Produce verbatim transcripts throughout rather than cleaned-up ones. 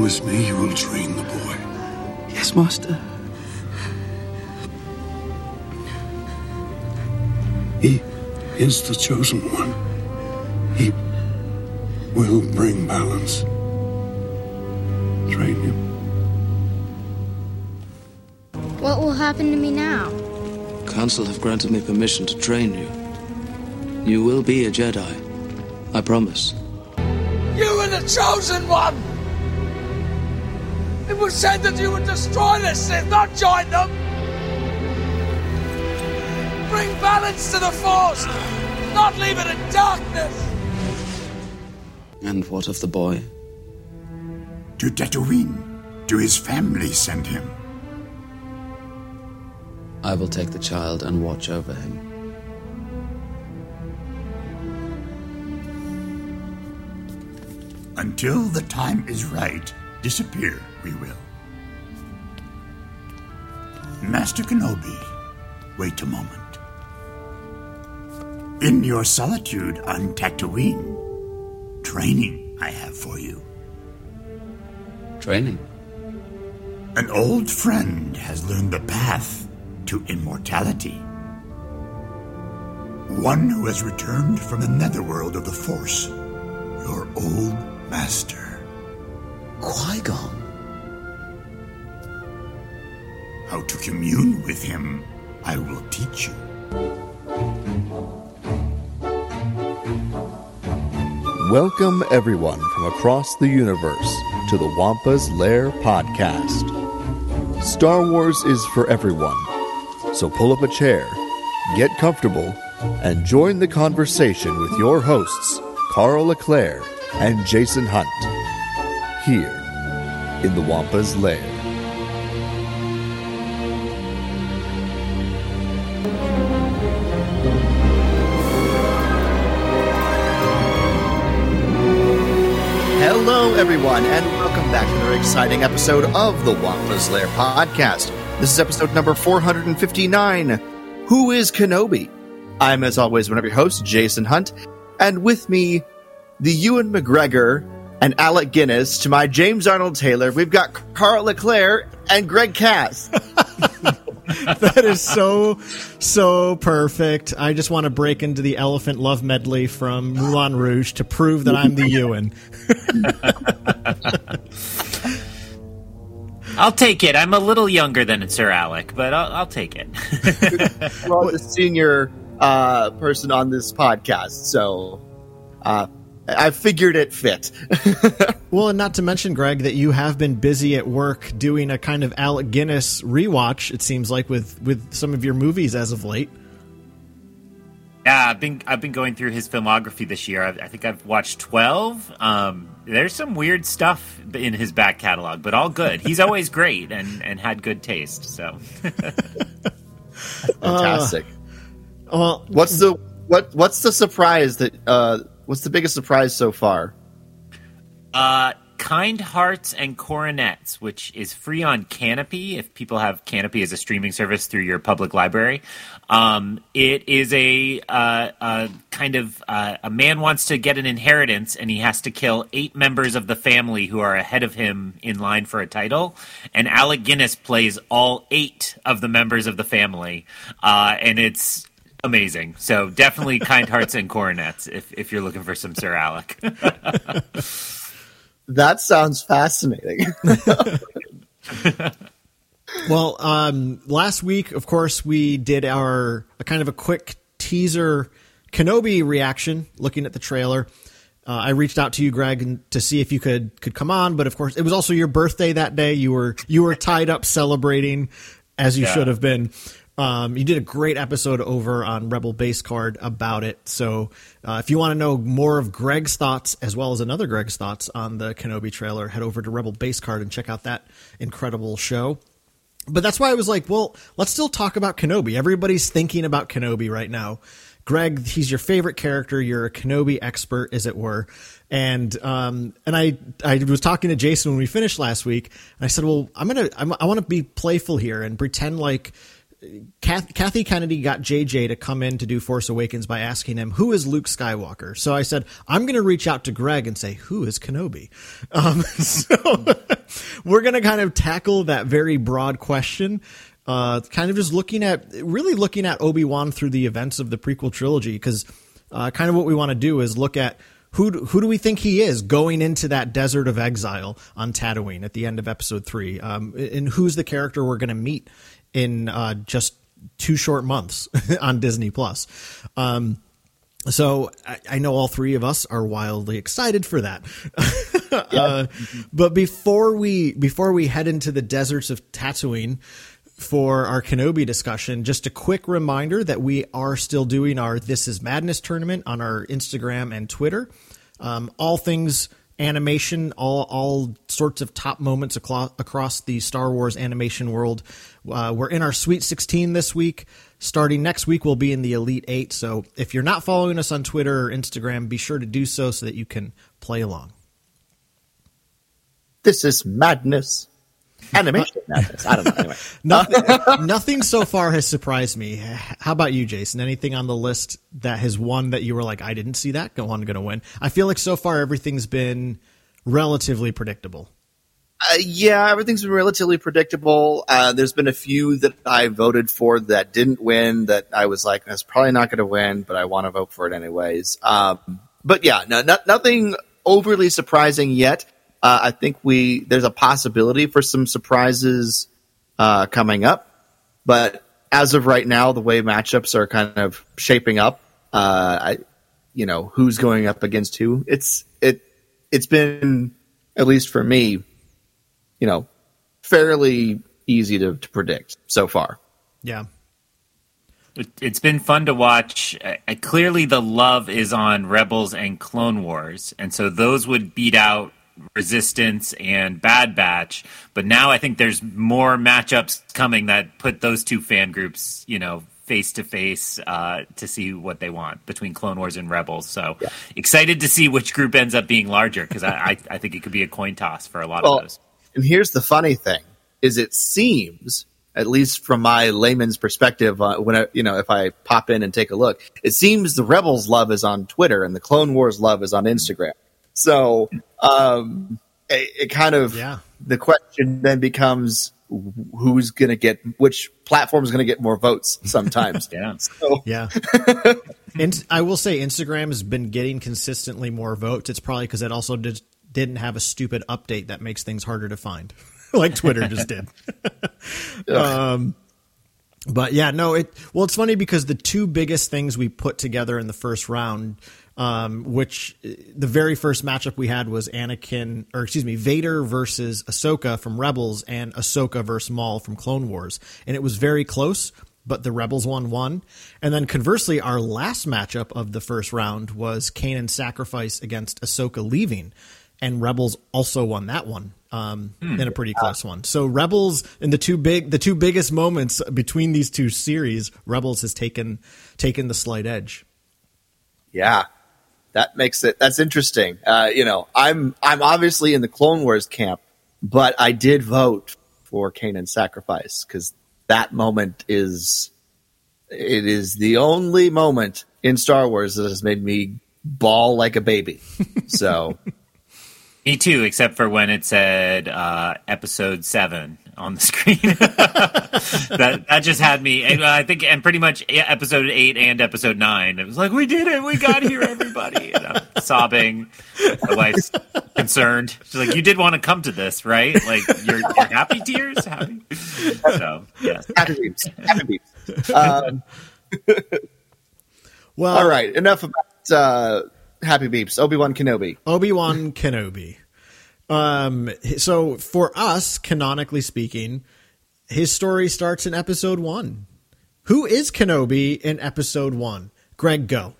promise me you will train the boy? Yes, Master. He is the chosen one. He will bring balance. Train him. What will happen to me now? Council have granted me permission to train you. You will be a Jedi. I promise. You were the chosen one! It was said that you would destroy the Sith, not join them! Bring balance to the Force, not leave it in darkness! And what of the boy? To Tatooine. To his family send him. I will take the child and watch over him. Until the time is right, disappear we will. Master Kenobi, wait a moment. In your solitude on Tatooine, training I have for you. Training? An old friend has learned the path to immortality. One who has returned from the netherworld of the Force, your old Master. Qui-Gon. How to commune with him, I will teach you. Welcome everyone from across the universe to the Wampa's Lair podcast. Star Wars is for everyone, so pull up a chair, get comfortable, and join the conversation with your hosts, Carl Leclerc and Jason Hunt, here in the Wampa's Lair. Hello, everyone, and welcome back to another exciting episode of the Wampa's Lair podcast. This is episode number four hundred fifty-nine, Who is Kenobi? I'm, as always, one of your hosts, Jason Hunt, and with me, the Ewan McGregor and Alec Guinness, to my James Arnold Taylor, we've got Carl Leclerc and Greg Cass. That is so, so perfect. I just want to break into the Elephant Love Medley from Moulin Rouge to prove that I'm the Ewan. I'll take it. I'm a little younger than Sir Alec, but I'll, I'll take it. Well, the senior uh, person on this podcast, so... Uh, I figured it fit. Well, and not to mention, Greg, that you have been busy at work doing a kind of Alec Guinness rewatch, it seems like, with, with some of your movies as of late. Yeah, I've been I've been going through his filmography this year. I've, I think I've watched twelve. Um, there's some weird stuff in his back catalog, but all good. He's always great and, and had good taste, so. Fantastic. Uh, well, what's the what what's the surprise that... Uh, What's the biggest surprise so far? Uh, Kind Hearts and Coronets, which is free on Canopy, if people have Canopy as a streaming service through your public library. Um, it is a, uh, a kind of... Uh, a man wants to get an inheritance, and he has to kill eight members of the family who are ahead of him in line for a title. And Alec Guinness plays all eight of the members of the family. Uh, and it's... amazing. So definitely Kind Hearts and Coronets if, if you're looking for some Sir Alec. That sounds fascinating. Well, um, last week, of course, we did our a kind of a quick teaser Kenobi reaction, looking at the trailer. Uh, I reached out to you, Greg, to see if you could could come on. But of course, it was also your birthday that day. You were you were tied up celebrating, as you yeah. should have been. Um, you did a great episode over on Rebel Base Card about it. So uh, if you want to know more of Greg's thoughts, as well as another Greg's thoughts on the Kenobi trailer, head over to Rebel Base Card and check out that incredible show. But that's why I was like, well, let's still talk about Kenobi. Everybody's thinking about Kenobi right now. Greg, he's your favorite character. You're a Kenobi expert, as it were. And um, and I, I was talking to Jason when we finished last week. And I said, well, I'm going to I want to be playful here and pretend like Kath, Kathy Kennedy got J J to come in to do Force Awakens by asking him, who is Luke Skywalker? So I said, I'm going to reach out to Greg and say, who is Kenobi? Um, so we're going to kind of tackle that very broad question. Uh, kind of just looking at, really looking at Obi-Wan through the events of the prequel trilogy, because uh, kind of what we want to do is look at who do, who do we think he is going into that desert of exile on Tatooine at the end of episode three, um, and who's the character we're going to meet in uh, just two short months on Disney Plus. Um, so I, I know all three of us are wildly excited for that. Yeah. uh, but before we before we head into the deserts of Tatooine for our Kenobi discussion, just a quick reminder that we are still doing our This Is Madness tournament on our Instagram and Twitter. Um, all things animation, all all sorts of top moments aclo- across the Star Wars animation world. Uh, we're in our Sweet sixteen this week. Starting next week, we'll be in the Elite Eight. So if you're not following us on Twitter or Instagram, be sure to do so so that you can play along. This is madness. Animation madness. I don't know. Anyway. nothing, nothing so far has surprised me. How about you, Jason? Anything on the list that has won that you were like, I didn't see that going to win? I feel like so far everything's been relatively predictable. Uh, yeah, everything's been relatively predictable. Uh, there's been a few that I voted for that didn't win that I was like, that's probably not going to win, but I want to vote for it anyways. Um, but yeah, no, no, nothing overly surprising yet. Uh, I think we there's a possibility for some surprises uh, coming up. But as of right now, the way matchups are kind of shaping up, uh, I, you know, who's going up against who, it's it it's been, at least for me, you know, fairly easy to, to predict so far. Yeah. It, it's been fun to watch. Uh, clearly, the love is on Rebels and Clone Wars. And so those would beat out Resistance and Bad Batch, but now I think there's more matchups coming that put those two fan groups, you know, face to face uh to see what they want between Clone Wars and Rebels. So yeah. Excited to see which group ends up being larger, because I, I I think it could be a coin toss for a lot well, of those. And here's the funny thing: is it seems, at least from my layman's perspective, uh, when I, you know, if I pop in and take a look, it seems the Rebels love is on Twitter and the Clone Wars love is on Instagram. So um, it, it kind of yeah. The question then becomes who's going to get which platform is going to get more votes sometimes. yeah, so. yeah. And I will say Instagram has been getting consistently more votes. It's probably because it also did, didn't have a stupid update that makes things harder to find, like Twitter just did. um, but yeah, no. It well, it's funny because the two biggest things we put together in the first round. Um, which the very first matchup we had was Anakin, or excuse me, Vader versus Ahsoka from Rebels and Ahsoka versus Maul from Clone Wars. And it was very close, but the Rebels won one. And then conversely, our last matchup of the first round was Kanan's sacrifice against Ahsoka leaving. And Rebels also won that one um, mm, in a pretty yeah. close one. So Rebels in the two big, the two biggest moments between these two series, Rebels has taken, taken the slight edge. Yeah. That makes it. That's interesting. Uh, you know, I'm I'm obviously in the Clone Wars camp, but I did vote for Kanan's sacrifice because that moment is it is the only moment in Star Wars that has made me bawl like a baby. So, me too, except for when it said uh, episode seven on the screen. that that just had me. And I think, and pretty much episode eight and episode nine. It was like, we did it. We got here, everybody. And I'm sobbing. My wife's concerned. She's like, you did want to come to this, right? Like, you're, you're happy tears? Happy? So, yeah. Happy beeps. Happy beeps. Um, well, all right. Enough about uh, happy beeps. Obi-Wan Kenobi. Obi-Wan Kenobi. Um, so for us, canonically speaking, his story starts in episode one. Who is Kenobi in episode one? Greg, go.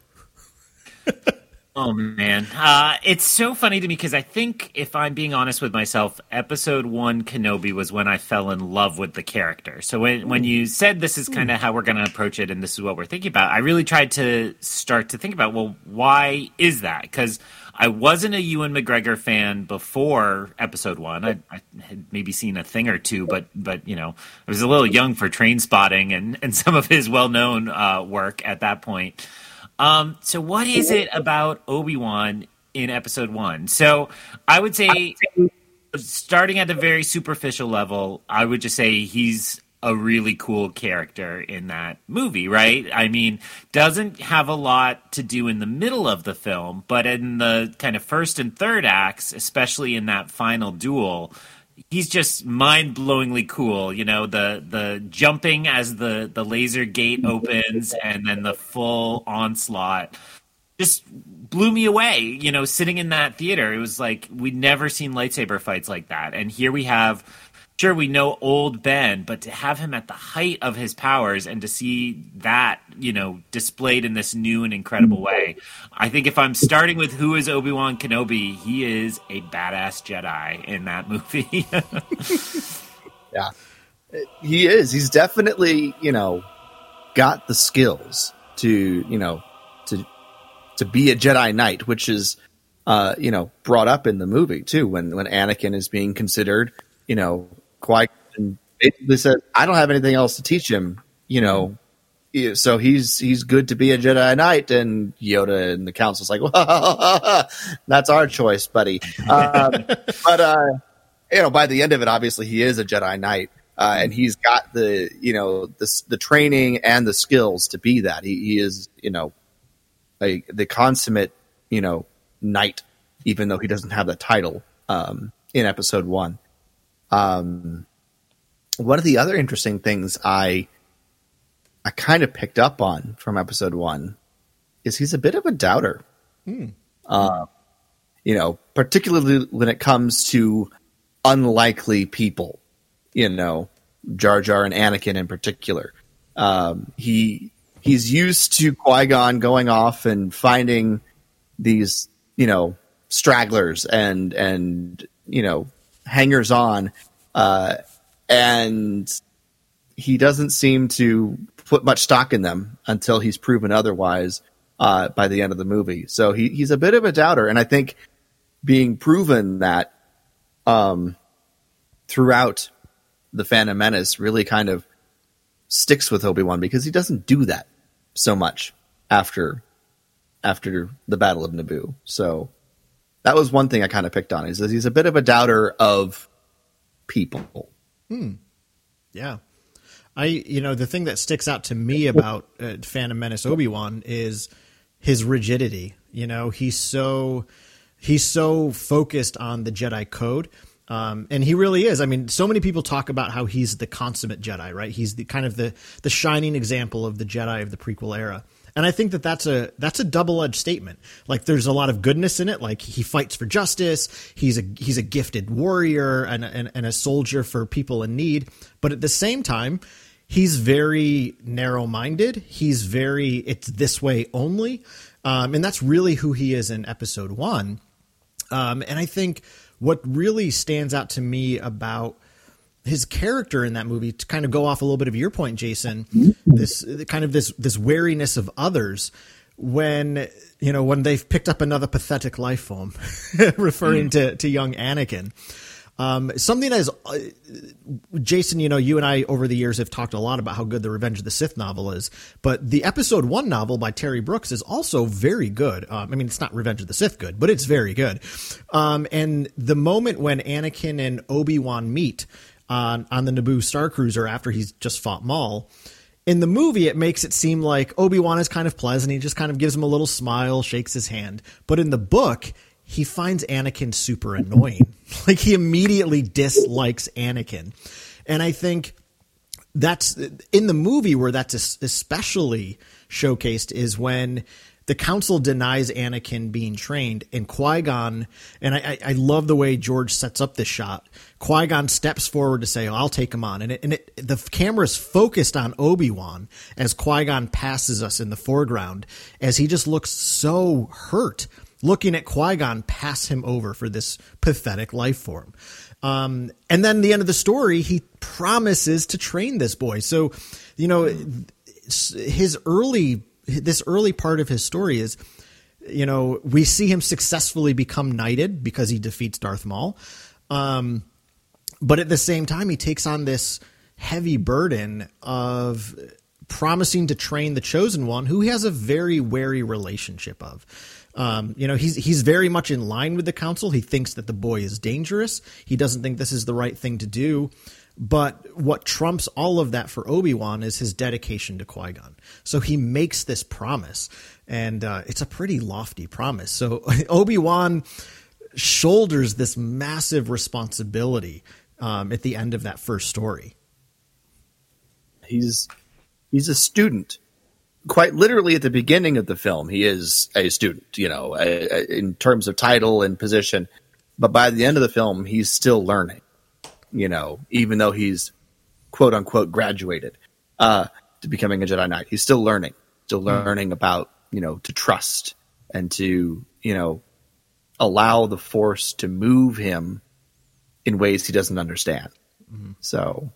Oh man. Uh, it's so funny to me because I think if I'm being honest with myself, episode one Kenobi was when I fell in love with the character. So when, when you said this is kind of how we're going to approach it and this is what we're thinking about, I really tried to start to think about, well, why is that? Because I wasn't a Ewan McGregor fan before Episode One. I, I had maybe seen a thing or two, but but you know, I was a little young for Trainspotting and and some of his well-known uh, work at that point. Um, so what is it about Obi-Wan in Episode One? So I would say, starting at the very superficial level, I would just say he's a really cool character in that movie, right? I mean, doesn't have a lot to do in the middle of the film, but in the kind of first and third acts, especially in that final duel, he's just mind-blowingly cool. You know, the the jumping as the, the laser gate opens and then the full onslaught just blew me away. You know, sitting in that theater, it was like we'd never seen lightsaber fights like that. And here we have... Sure, we know old Ben, but to have him at the height of his powers and to see that, you know, displayed in this new and incredible way. I think if I'm starting with who is Obi-Wan Kenobi, he is a badass Jedi in that movie. Yeah, he is. He's definitely, you know, got the skills to, you know, to to be a Jedi Knight, which is, uh, you know, brought up in the movie too when when Anakin is being considered, you know. Qui-Gon basically says, I don't have anything else to teach him, you know, so he's he's good to be a Jedi Knight. And Yoda and the council's like, that's our choice, buddy. Um, but, uh, you know, by the end of it, obviously he is a Jedi Knight, uh, and he's got the, you know, the, the training and the skills to be that. He, he is, you know, a, the consummate, you know, knight, even though he doesn't have the title um, in Episode One. Um, one of the other interesting things I, I kind of picked up on from Episode One is he's a bit of a doubter, mm. uh, you know, particularly when it comes to unlikely people, you know, Jar Jar and Anakin in particular. Um, he, he's used to Qui-Gon going off and finding these, you know, stragglers and, and, you know, hangers on, uh, and he doesn't seem to put much stock in them until he's proven otherwise uh, by the end of the movie. So he, he's a bit of a doubter, and I think being proven that um, throughout The Phantom Menace really kind of sticks with Obi-Wan, because he doesn't do that so much after after the Battle of Naboo. So that was one thing I kind of picked on, is that he's a bit of a doubter of people. Hmm. Yeah. I, you know, the thing that sticks out to me about uh, Phantom Menace Obi-Wan is his rigidity. You know, he's so, he's so focused on the Jedi code. Um, and he really is. I mean, so many people talk about how he's the consummate Jedi, right? He's the kind of the, the shining example of the Jedi of the prequel era. And I think that that's a that's a double-edged statement. Like, there's a lot of goodness in it. Like, he fights for justice. He's a he's a gifted warrior and, and, and a soldier for people in need. But at the same time, he's very narrow-minded. He's very, it's this way only. Um, and that's really who he is in Episode One. Um, and I think what really stands out to me about his character in that movie, to kind of go off a little bit of your point, Jason, this kind of this, this wariness of others when, you know, when they've picked up another pathetic life form, referring mm. to, to young Anakin. Um, something that is, uh, Jason, you know, you and I over the years have talked a lot about how good the Revenge of the Sith novel is, but the Episode One novel by Terry Brooks is also very good. Um, I mean, it's not Revenge of the Sith good, but it's very good. Um, and the moment when Anakin and Obi-Wan meet, on on the Naboo Star Cruiser after he's just fought Maul. In the movie, it makes it seem like Obi-Wan is kind of pleasant. He just kind of gives him a little smile, shakes his hand. But in the book, he finds Anakin super annoying. Like, he immediately dislikes Anakin. And I think that's in the movie where that's especially showcased, is when the council denies Anakin being trained, and Qui-Gon, and I, I love the way George sets up this shot. Qui-Gon steps forward to say, oh, I'll take him on. And, it, and it, the camera's focused on Obi-Wan as Qui-Gon passes us in the foreground, as he just looks so hurt, looking at Qui-Gon pass him over for this pathetic life form. Um, and then the end of the story, he promises to train this boy. So, you know, his early... this early part of his story is you know, we see him successfully become knighted because he defeats Darth Maul. Um, but at the same time, he takes on this heavy burden of promising to train the Chosen One, who he has a very wary relationship of. Um, you know, he's he's very much in line with the council. He thinks that the boy is dangerous. He doesn't think this is the right thing to do. But what trumps all of that for Obi-Wan is his dedication to Qui-Gon. So he makes this promise, and uh, it's a pretty lofty promise. So Obi-Wan shoulders this massive responsibility um, at the end of that first story. He's he's a student. Quite literally at the beginning of the film, he is a student, you know, a, a, in terms of title and position. But by the end of the film, he's still learning, you know, even though he's, quote unquote, graduated uh, to becoming a Jedi Knight. He's still learning, still learning mm. about, you know, to trust and to, you know, allow the Force to move him in ways he doesn't understand. Mm. So...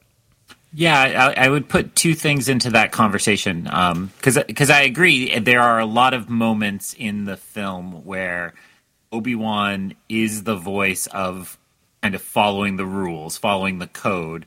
Yeah, I, I would put two things into that conversation because um, because I agree there are a lot of moments in the film where Obi-Wan is the voice of kind of following the rules, following the code.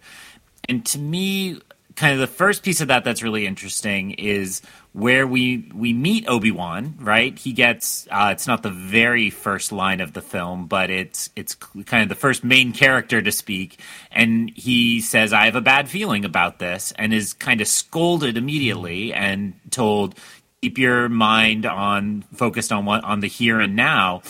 And to me, kind of the first piece of that that's really interesting is where we, we meet Obi-Wan, right? He gets uh, – it's not the very first line of the film, but it's it's kind of the first main character to speak. And he says, I have a bad feeling about this, and is kind of scolded immediately and told, keep your mind on – focused on what on the here and now.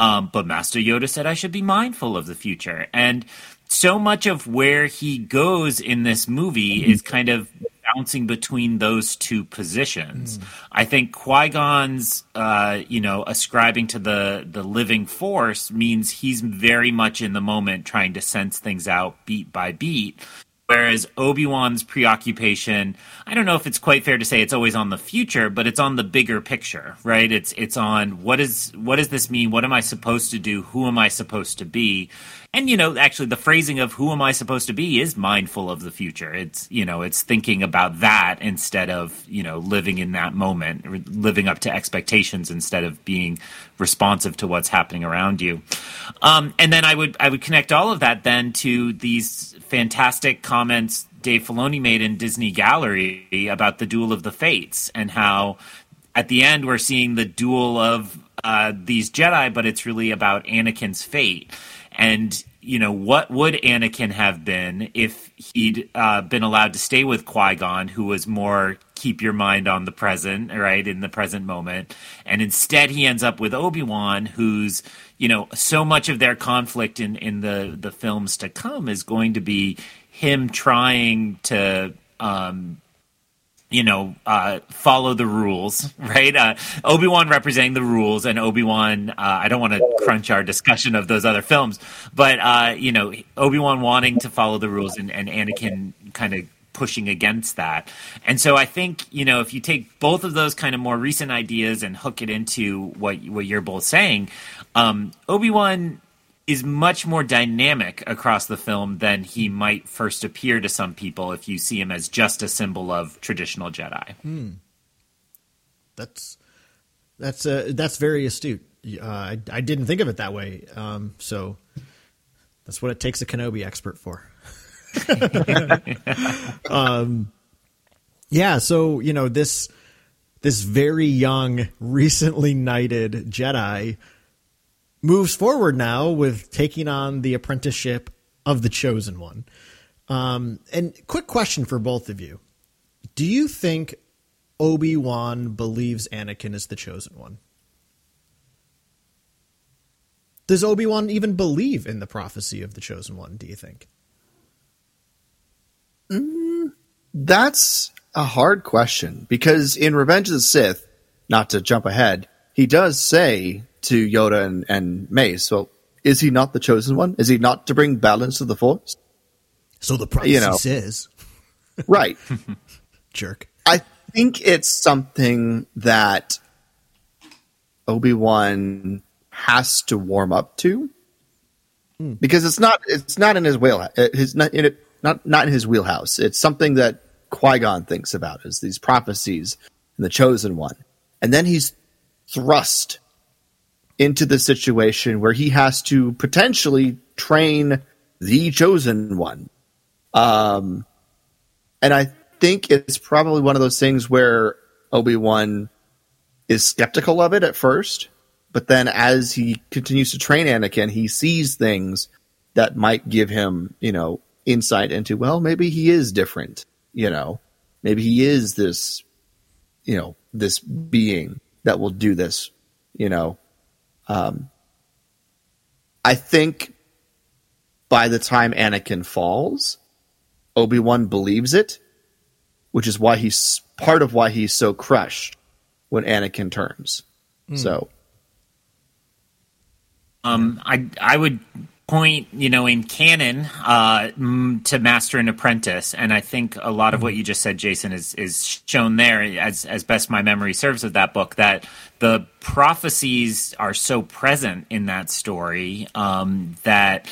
Um, but Master Yoda said I should be mindful of the future. And – so much of where he goes in this movie is kind of bouncing between those two positions. Mm. I think Qui-Gon's, uh, you know, ascribing to the, the living Force means he's very much in the moment trying to sense things out beat by beat. Whereas Obi-Wan's preoccupation, I don't know if it's quite fair to say it's always on the future, but it's on the bigger picture, right? It's it's on what is what does this mean? What am I supposed to do? Who am I supposed to be? And, you know, actually the phrasing of who am I supposed to be is mindful of the future. It's, you know, it's thinking about that instead of, you know, living in that moment, living up to expectations instead of being responsive to what's happening around you. Um, and then I would I would connect all of that then to these fantastic comments Dave Filoni made in Disney Gallery about the duel of the fates and how at the end we're seeing the duel of uh, these Jedi, but it's really about Anakin's fate. And, you know, what would Anakin have been if he'd uh, been allowed to stay with Qui-Gon, who was more keep your mind on the present, right, in the present moment. And instead he ends up with Obi-Wan, who's, you know, so much of their conflict in, in the, the films to come is going to be him trying to, um, you know, uh, follow the rules, right? Uh, Obi-Wan representing the rules, and Obi-Wan, uh, I don't want to crunch our discussion of those other films, but, uh, you know, Obi-Wan wanting to follow the rules and, and Anakin kind of pushing against that. And so I think, you know, if you take both of those kind of more recent ideas and hook it into what what you're both saying, um, Obi-Wan is much more dynamic across the film than he might first appear to some people if you see him as just a symbol of traditional Jedi. Hmm. That's that's uh, that's very astute. Uh, I, I didn't think of it that way. Um, so that's what it takes a Kenobi expert for. um, yeah, so you know this this very young, recently knighted Jedi moves forward now with taking on the apprenticeship of the Chosen One. Um, and quick question for both of you: do you think Obi-Wan believes Anakin is the Chosen One? Does Obi-Wan even believe in the prophecy of the Chosen One, do you think? Mm, that's a hard question, because in Revenge of the Sith, not to jump ahead, he does say to Yoda and, and Mace, well, is he not the Chosen One? Is he not to bring balance to the Force? So the prophecy you know. says. Right. Jerk. I think it's something that Obi-Wan has to warm up to, mm. because it's not it's not in his whale his not in it Not not in his wheelhouse. It's something that Qui-Gon thinks about, is these prophecies and the Chosen One. And then he's thrust into the situation where he has to potentially train the chosen one. Um, and I think it's probably one of those things where Obi-Wan is skeptical of it at first, but then as he continues to train Anakin, he sees things that might give him, you know, insight into, well, maybe he is different, you know, maybe he is this, you know, this being that will do this, you know. Um, I think by the time Anakin falls, Obi-Wan believes it, which is why he's part of why he's so crushed when Anakin turns. Mm. So, um, I I would point, you know, in canon uh, to Master and Apprentice, and I think a lot of what you just said, Jason, is is shown there, as as best my memory serves of that book, that the prophecies are so present in that story um, that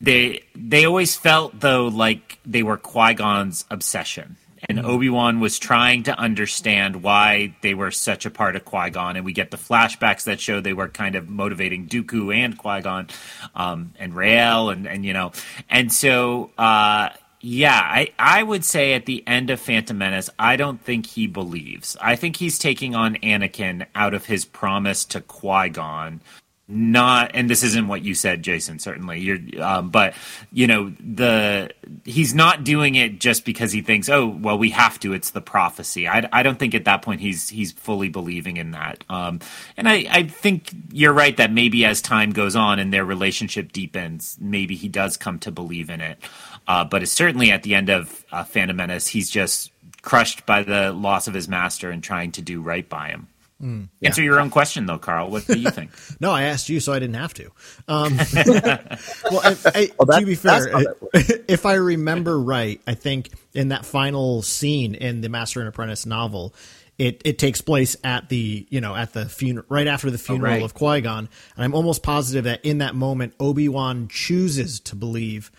they they always felt, though, like they were Qui-Gon's obsession. And Obi-Wan was trying to understand why they were such a part of Qui-Gon. And we get the flashbacks that show they were kind of motivating Dooku and Qui-Gon um, and Rael and, and, you know. And so, uh, yeah, I, I would say at the end of Phantom Menace, I don't think he believes. I think he's taking on Anakin out of his promise to Qui-Gon. Not, and this isn't what you said, Jason, certainly, you're um, but you know, the he's not doing it just because he thinks, oh, well, we have to, it's the prophecy. I, I don't think at that point he's he's fully believing in that. Um, and I, I think you're right that maybe as time goes on and their relationship deepens, maybe he does come to believe in it. Uh, but it's certainly at the end of uh, Phantom Menace, he's just crushed by the loss of his master and trying to do right by him. Mm, yeah. Answer your own question, though, Carl. What do you think? No, I asked you, so I didn't have to. Um, well, I, I, well that, to be fair, I, if I remember right, I think in that final scene in the Master and Apprentice novel, it, it takes place at the, you know, at the funeral, right after the funeral oh, right. of Qui-Gon. And I'm almost positive that in that moment, Obi-Wan chooses to believe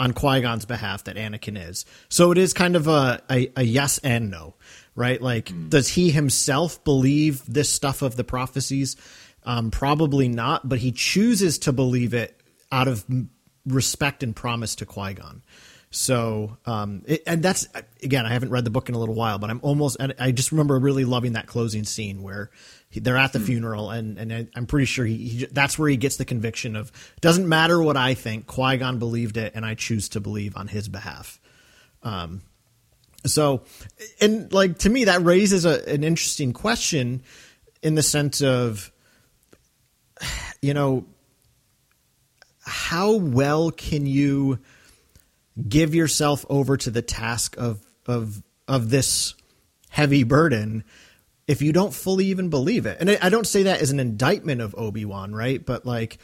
on Qui-Gon's behalf that Anakin is. So it is kind of a, a, a yes and no. Right? Like, does he himself believe this stuff of the prophecies? Um, probably not, but he chooses to believe it out of respect and promise to Qui-Gon. So, um, it, and that's, again, I haven't read the book in a little while, but I'm almost, I just remember really loving that closing scene where he, they're at the mm. funeral, and, and I'm pretty sure he, he, that's where he gets the conviction of, doesn't matter what I think, Qui-Gon believed it, and I choose to believe on his behalf. Um, So, and like, to me, that raises a, an interesting question in the sense of, you know, how well can you give yourself over to the task of, of, of this heavy burden if you don't fully even believe it? And I, I don't say that as an indictment of Obi-Wan, right? But like,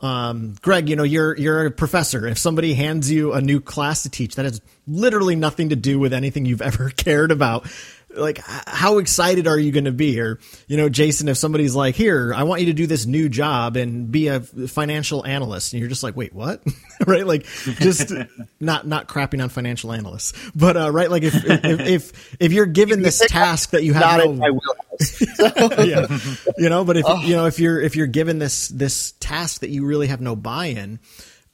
Um, Greg, you know, you're, you're a professor. If somebody hands you a new class to teach that has literally nothing to do with anything you've ever cared about, like, how excited are you going to be? Or, you know, Jason, if somebody's like, here, I want you to do this new job and be a financial analyst. And you're just like, wait, what? Right? Like, just not, not crapping on financial analysts, but, uh, right. Like if, if, if, if you're given this task that you have, no, yeah, you know, but if, oh. you know, if you're, if you're given this, this task that you really have no buy-in,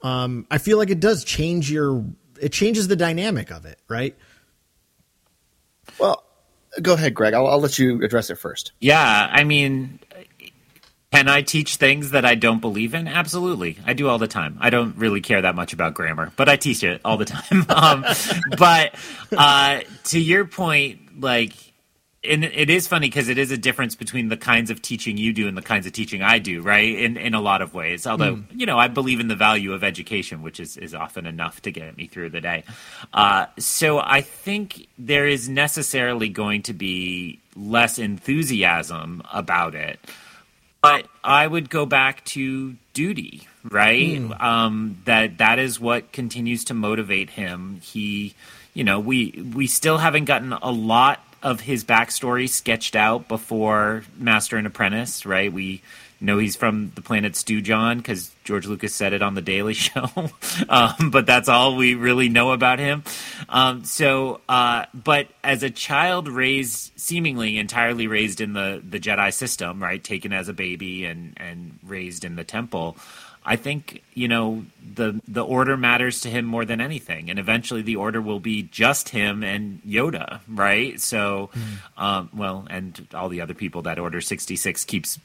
um, I feel like it does change your, it changes the dynamic of it. Right. Well, go ahead, Greg. I'll, I'll let you address it first. Yeah, I mean, can I teach things that I don't believe in? Absolutely. I do all the time. I don't really care that much about grammar, but I teach it all the time. um, but uh, to your point, like, and it is funny because it is a difference between the kinds of teaching you do and the kinds of teaching I do, right? In in a lot of ways. Although, mm. you know, I believe in the value of education, which is, is often enough to get me through the day. Uh, so I think there is necessarily going to be less enthusiasm about it. But I would go back to duty, right? Mm. Um, that that is what continues to motivate him. He, you know, we we still haven't gotten a lot of his backstory sketched out before Master and Apprentice, right? We know he's from the planet Stujon because George Lucas said it on The Daily Show, um, but that's all we really know about him. Um, so, uh, but as a child raised, seemingly entirely raised in the, the Jedi system, right, taken as a baby and, and raised in the temple, I think, you know, the the order matters to him more than anything. And eventually the order will be just him and Yoda, right? So, mm. um, well, and all the other people that Order sixty-six keeps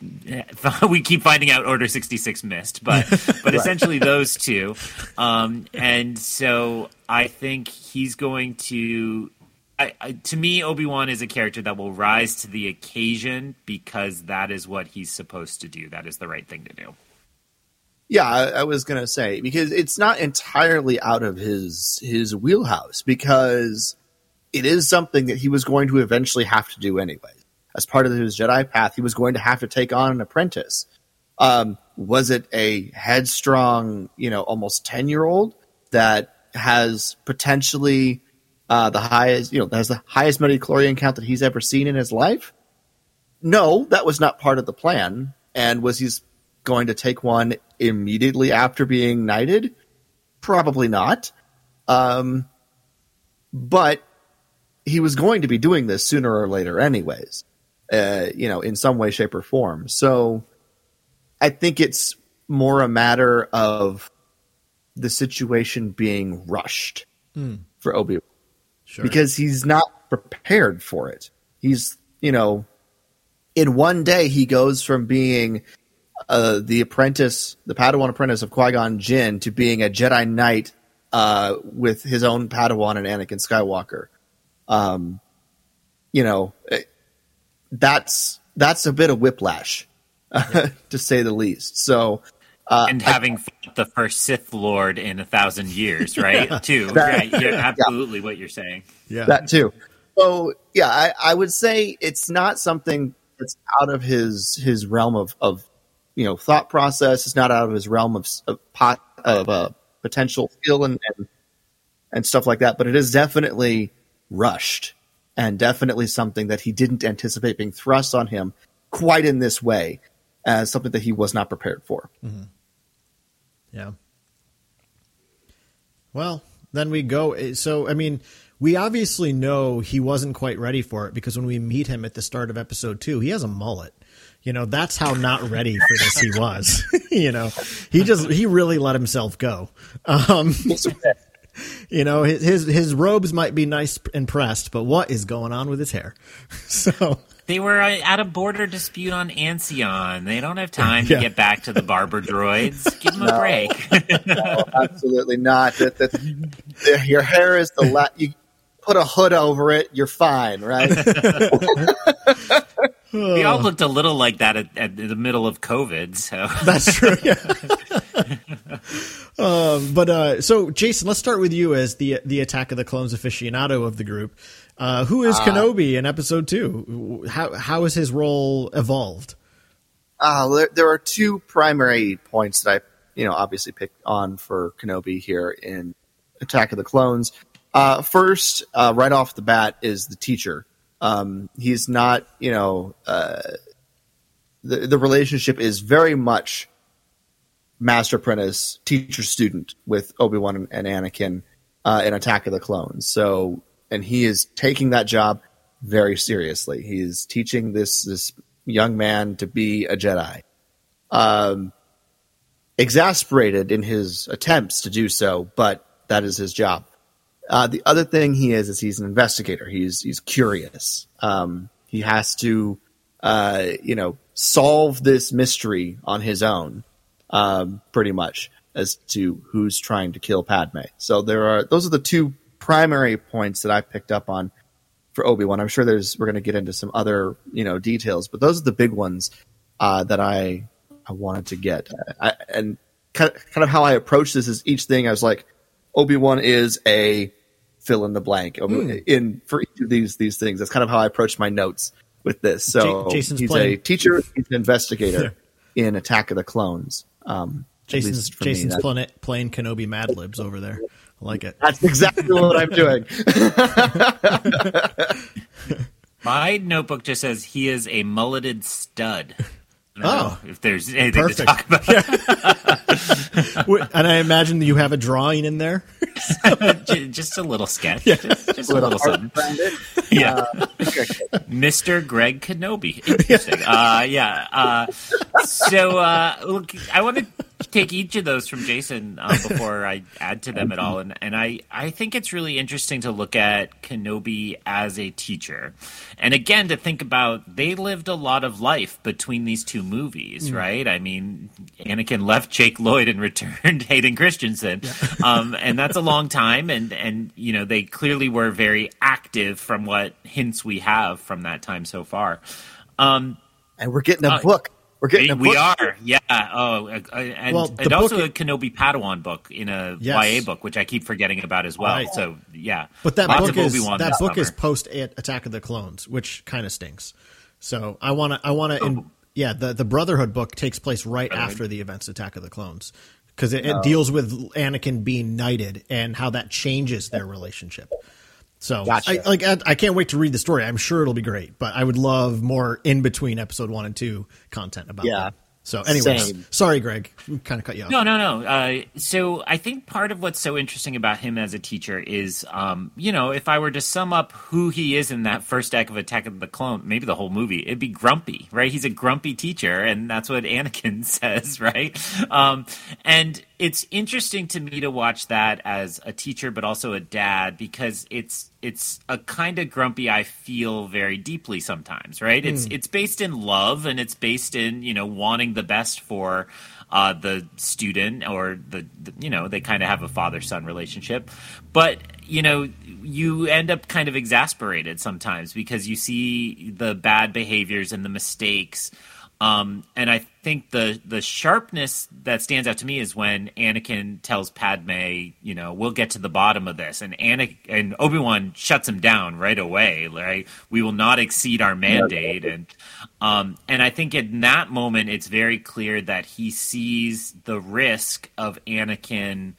– we keep finding out Order sixty-six missed. But, but right. essentially those two. Um, and so I think he's going to I, I, – to me, Obi-Wan is a character that will rise to the occasion because that is what he's supposed to do. That is the right thing to do. Yeah, I, I was going to say, because it's not entirely out of his his wheelhouse, because it is something that he was going to eventually have to do anyway. As part of his Jedi path, he was going to have to take on an apprentice. Um, was it a headstrong, you know, almost ten-year-old that has potentially uh, the highest, you know, has the highest midichlorian count that he's ever seen in his life? No, that was not part of the plan. And was he's going to take one immediately after being knighted? Probably not. Um, but he was going to be doing this sooner or later anyways, uh, you know, in some way, shape, or form. So I think it's more a matter of the situation being rushed mm. for Obi-Wan. Sure. Because he's not prepared for it. He's, you know, in one day he goes from being Uh, the apprentice, the Padawan apprentice of Qui-Gon Jinn, to being a Jedi Knight uh, with his own Padawan and Anakin Skywalker. Um, you know, it, that's that's a bit of whiplash, yeah. to say the least. So, uh, and having I, the first Sith Lord in a thousand years, right? Yeah, too, that, right? You're absolutely yeah. what you're saying. Yeah, that too. So, yeah, I, I would say it's not something that's out of his his realm of of. You know, thought process. Is not out of his realm of of, pot, of uh, potential skill and, and and stuff like that. But it is definitely rushed and definitely something that he didn't anticipate being thrust on him quite in this way, as something that he was not prepared for. Mm-hmm. Yeah. Well, then we go. So, I mean, we obviously know he wasn't quite ready for it, because when we meet him at the start of episode two, he has a mullet. You know, that's how not ready for this he was. You know, he just he really let himself go. Um, you know, his, his his robes might be nice and pressed, but what is going on with his hair? So they were at a border dispute on Ancion. They don't have time to yeah. get back to the barber droids. Give them no, a break. No, absolutely not. That, that your hair is the la- you put a hood over it, you're fine, right? We all looked a little like that at, at the middle of COVID, so that's true. Yeah. um, but uh, so, Jason, let's start with you as the the Attack of the Clones aficionado of the group. Uh, who is uh, Kenobi in Episode Two? How how has his role evolved? Uh, there, there are two primary points that I, you know, obviously picked on for Kenobi here in Attack of the Clones. Uh, first, uh, right off the bat, is the teacher. Um, he's not, you know, uh, the, the relationship is very much master apprentice, teacher student with Obi-Wan and Anakin, uh, in Attack of the Clones. So, and he is taking that job very seriously. He's teaching this, this young man to be a Jedi. Um, exasperated in his attempts to do so, but that is his job. Uh, the other thing he is is he's an investigator. He's he's curious. Um, he has to, uh, you know, solve this mystery on his own, um, pretty much, as to who's trying to kill Padme. So there are those are the two primary points that I picked up on for Obi-Wan. I'm sure there's we're going to get into some other, you know, details, but those are the big ones uh, that I I wanted to get. I, and kind of, kind of how I approached this is each thing I was like, Obi-Wan is a fill in the blank mm. in for each of these these things. That's kind of how I approach my notes with this. So J- Jason's he's playing. a teacher, he's an investigator yeah. in Attack of the Clones. Um, Jason's Jason's me, playing, playing Kenobi Mad Libs over there. I like it. That's exactly what I'm doing. My notebook just says he is a mulleted stud. Oh, if there's anything perfect. to talk about. Yeah. And I imagine that you have a drawing in there. Just a little sketch. Yeah. Just, just a little, little something. Branded. Yeah. Uh, Mister Greg Kenobi. Interesting. Yeah. Uh, yeah. Uh, so uh, look, I want to take each of those from Jason uh, before I add to them at all. And, and I, I think it's really interesting to look at Kenobi as a teacher. And again, to think about they lived a lot of life between these two movies, mm. right? I mean, Anakin left Jake Lloyd and returned Hayden Christensen. Yeah. Um, and that's a long time. And, and, you know, they clearly were very active from what hints we have from that time so far. Um, and we're getting a uh, book. We're getting we, a book. We are. Yeah. Oh, uh, and, well, and also a Kenobi Padawan book in a yes. Y A book, which I keep forgetting about as well. Right. So, yeah. But that Lots book, is, that book is post Attack of the Clones, which kind of stinks. So I want to, I want to, oh. yeah, the, the Brotherhood book takes place right after the events of Attack of the Clones. Because it, no. it deals with Anakin being knighted and how that changes their relationship. So, gotcha. I, like, I, I can't wait to read the story. I'm sure it'll be great, but I would love more in between episode one and two content about yeah. that. So, anyways, Same. sorry, Greg, we kind of cut you off. No, no, no. Uh, so, I think part of what's so interesting about him as a teacher is, um, you know, if I were to sum up who he is in that first act of Attack of the Clone, maybe the whole movie, it'd be grumpy, right? He's a grumpy teacher, and that's what Anakin says, right? Um, and it's interesting to me to watch that as a teacher, but also a dad, because it's it's a kind of grumpy I feel very deeply sometimes, right? Mm. It's it's based in love, and it's based in, you know, wanting the best for uh, the student, or the, the you know, they kind of have a father-son relationship, but you know, you end up kind of exasperated sometimes because you see the bad behaviors and the mistakes. Um, and I think the the sharpness that stands out to me is when Anakin tells Padme, you know, we'll get to the bottom of this. And Anakin, and Obi-Wan shuts him down right away, right? We will not exceed our mandate. And um, and I think in that moment, it's very clear that he sees the risk of Anakin,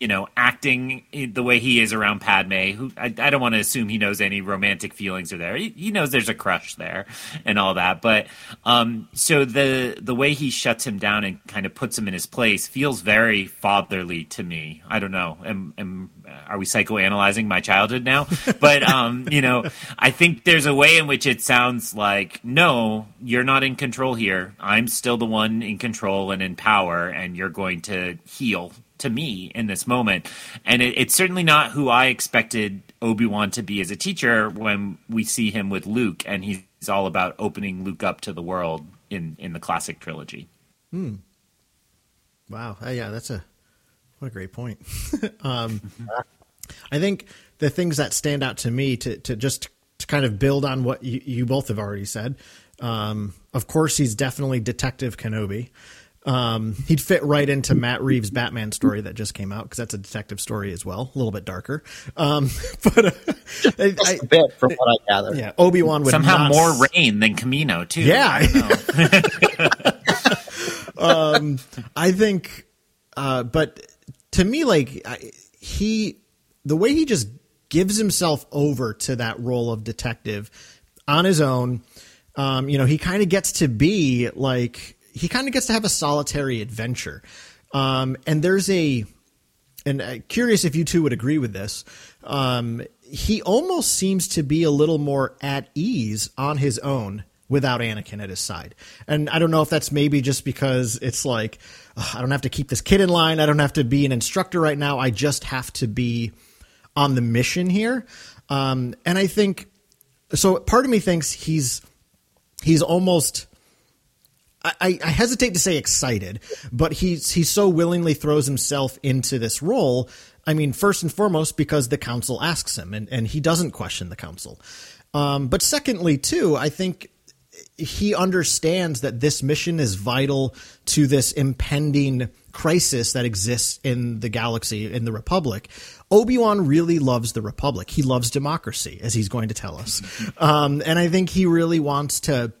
you know, acting the way he is around Padme, who I, I don't want to assume he knows any romantic feelings are there. He, he knows there's a crush there and all that. But um, so the the way he shuts him down and kind of puts him in his place feels very fatherly to me. I don't know. Am, am, are we psychoanalyzing my childhood now? But, um, you know, I think there's a way in which it sounds like, no, you're not in control here. I'm still the one in control and in power, and you're going to heal to me in this moment. And it, it's certainly not who I expected Obi-Wan to be as a teacher when we see him with Luke, and he's all about opening Luke up to the world in, in the classic trilogy. Hmm. Wow. Uh, yeah, that's a, what a great point. um, I think the things that stand out to me to, to just to kind of build on what you, you both have already said. Um, of course, he's definitely Detective Kenobi. Um, he'd fit right into Matt Reeves' Batman story that just came out, because that's a detective story as well, a little bit darker. Um, but uh, just I, just a bit, from what I gather. Yeah, Obi-Wan would somehow not... more rain than Camino too. Yeah, I know. um, I think, uh, but to me, like I, he, the way he just gives himself over to that role of detective on his own. Um, you know, he kind of gets to be like. He kind of gets to have a solitary adventure. Um, and there's a, and I'm curious if you two would agree with this. Um, he almost seems to be a little more at ease on his own without Anakin at his side. And I don't know if that's maybe just because it's like, ugh, I don't have to keep this kid in line. I don't have to be an instructor right now. I just have to be on the mission here. Um, and I think, so part of me thinks he's, he's almost, I, I hesitate to say excited, but he's he so willingly throws himself into this role. I mean, first and foremost, because the council asks him, and, and he doesn't question the council. Um, but secondly, too, I think he understands that this mission is vital to this impending crisis that exists in the galaxy, in the Republic. Obi-Wan really loves the Republic. He loves democracy, as he's going to tell us. Um, and I think he really wants to...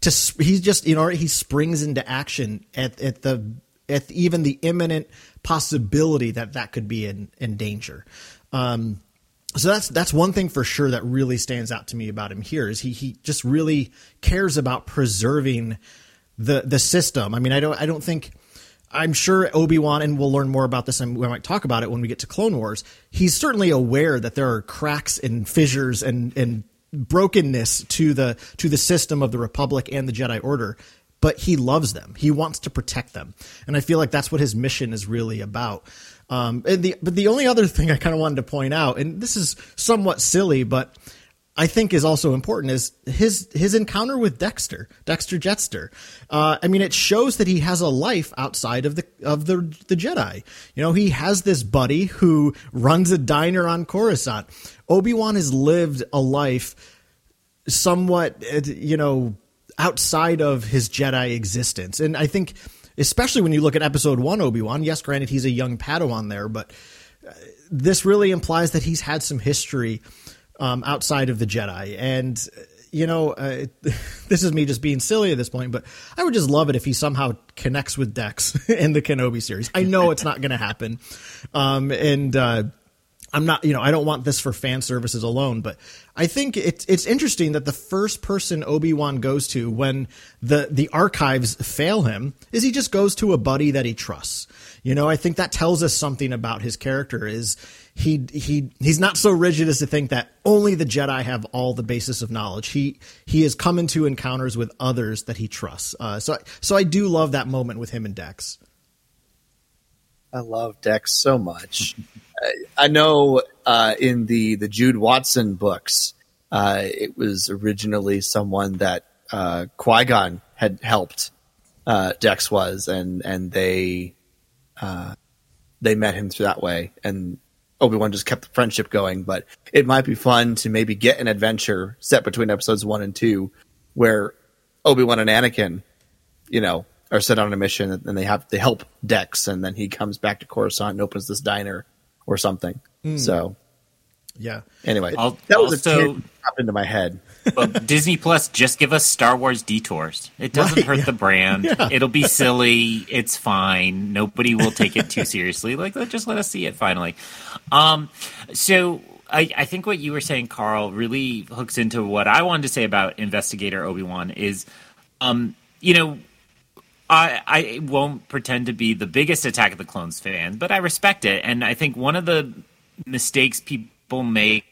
To, he's just, you know, he springs into action at, at the at even the imminent possibility that that could be in, in danger. Um, so that's that's one thing for sure that really stands out to me about him here is he he just really cares about preserving the the system. I mean, I don't I don't think I'm sure Obi-Wan, and we'll learn more about this, and we might talk about it when we get to Clone Wars, he's certainly aware that there are cracks and fissures and and brokenness to the to the system of the Republic and the Jedi Order, but he loves them. He wants to protect them. And I feel like that's what his mission is really about. Um, and the but the only other thing I kind of wanted to point out, and this is somewhat silly, but I think is also important, is his his encounter with Dexter, Dexter Jetster. Uh, I mean, it shows that he has a life outside of the of the the Jedi. You know, he has this buddy who runs a diner on Coruscant. Obi-Wan has lived a life somewhat, you know, outside of his Jedi existence. And I think, especially when you look at Episode One, Obi-Wan, yes, granted, he's a young Padawan there, but this really implies that he's had some history Um, outside of the Jedi. And, you know, uh, it, this is me just being silly at this point, but I would just love it if he somehow connects with Dex in the Kenobi series. I know it's not going to happen. Um, and uh, I'm not, you know, I don't want this for fan services alone, but I think it's, it's interesting that the first person Obi-Wan goes to when the, the archives fail him is he just goes to a buddy that he trusts. You know, I think that tells us something about his character is, He he he's not so rigid as to think that only the Jedi have all the basis of knowledge. He he has come into encounters with others that he trusts. Uh, so so I do love that moment with him and Dex. I love Dex so much. I know uh, in the the Jude Watson books, uh, it was originally someone that uh, Qui-Gon had helped. Uh, Dex was, and and they uh, they met him through that way, and Obi-Wan just kept the friendship going, but it might be fun to maybe get an adventure set between episodes one and two where Obi-Wan and Anakin, you know, are set on a mission and they have to help Dex. And then he comes back to Coruscant and opens this diner or something. Mm. So, yeah. Anyway, I'll, that was also, a tip that popped into my head. Well, Disney Plus, just give us Star Wars detours. It doesn't right, hurt yeah. the brand. Yeah. It'll be silly. It's fine. Nobody will take it too seriously. Like, just let us see it finally. Um, so I, I think what you were saying, Carl, really hooks into what I wanted to say about Investigator Obi-Wan is, um, you know, I, I won't pretend to be the biggest Attack of the Clones fan, but I respect it. And I think one of the mistakes people make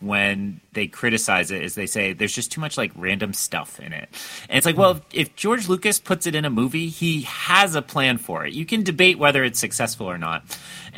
when they criticize it is they say there's just too much like random stuff in it. And it's like, well, if George Lucas puts it in a movie, he has a plan for it. You can debate whether it's successful or not.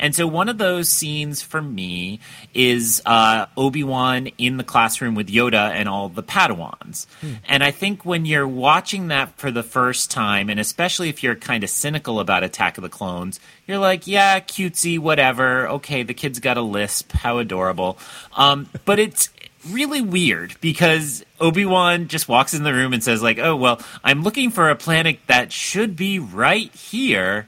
And so one of those scenes for me is uh, Obi-Wan in the classroom with Yoda and all the Padawans. Hmm. And I think when you're watching that for the first time, and especially if you're kind of cynical about Attack of the Clones, you're like, yeah, cutesy, whatever. Okay, the kid's got a lisp. How adorable. Um, but it's really weird because Obi-Wan just walks in the room and says like, oh, well, I'm looking for a planet that should be right here.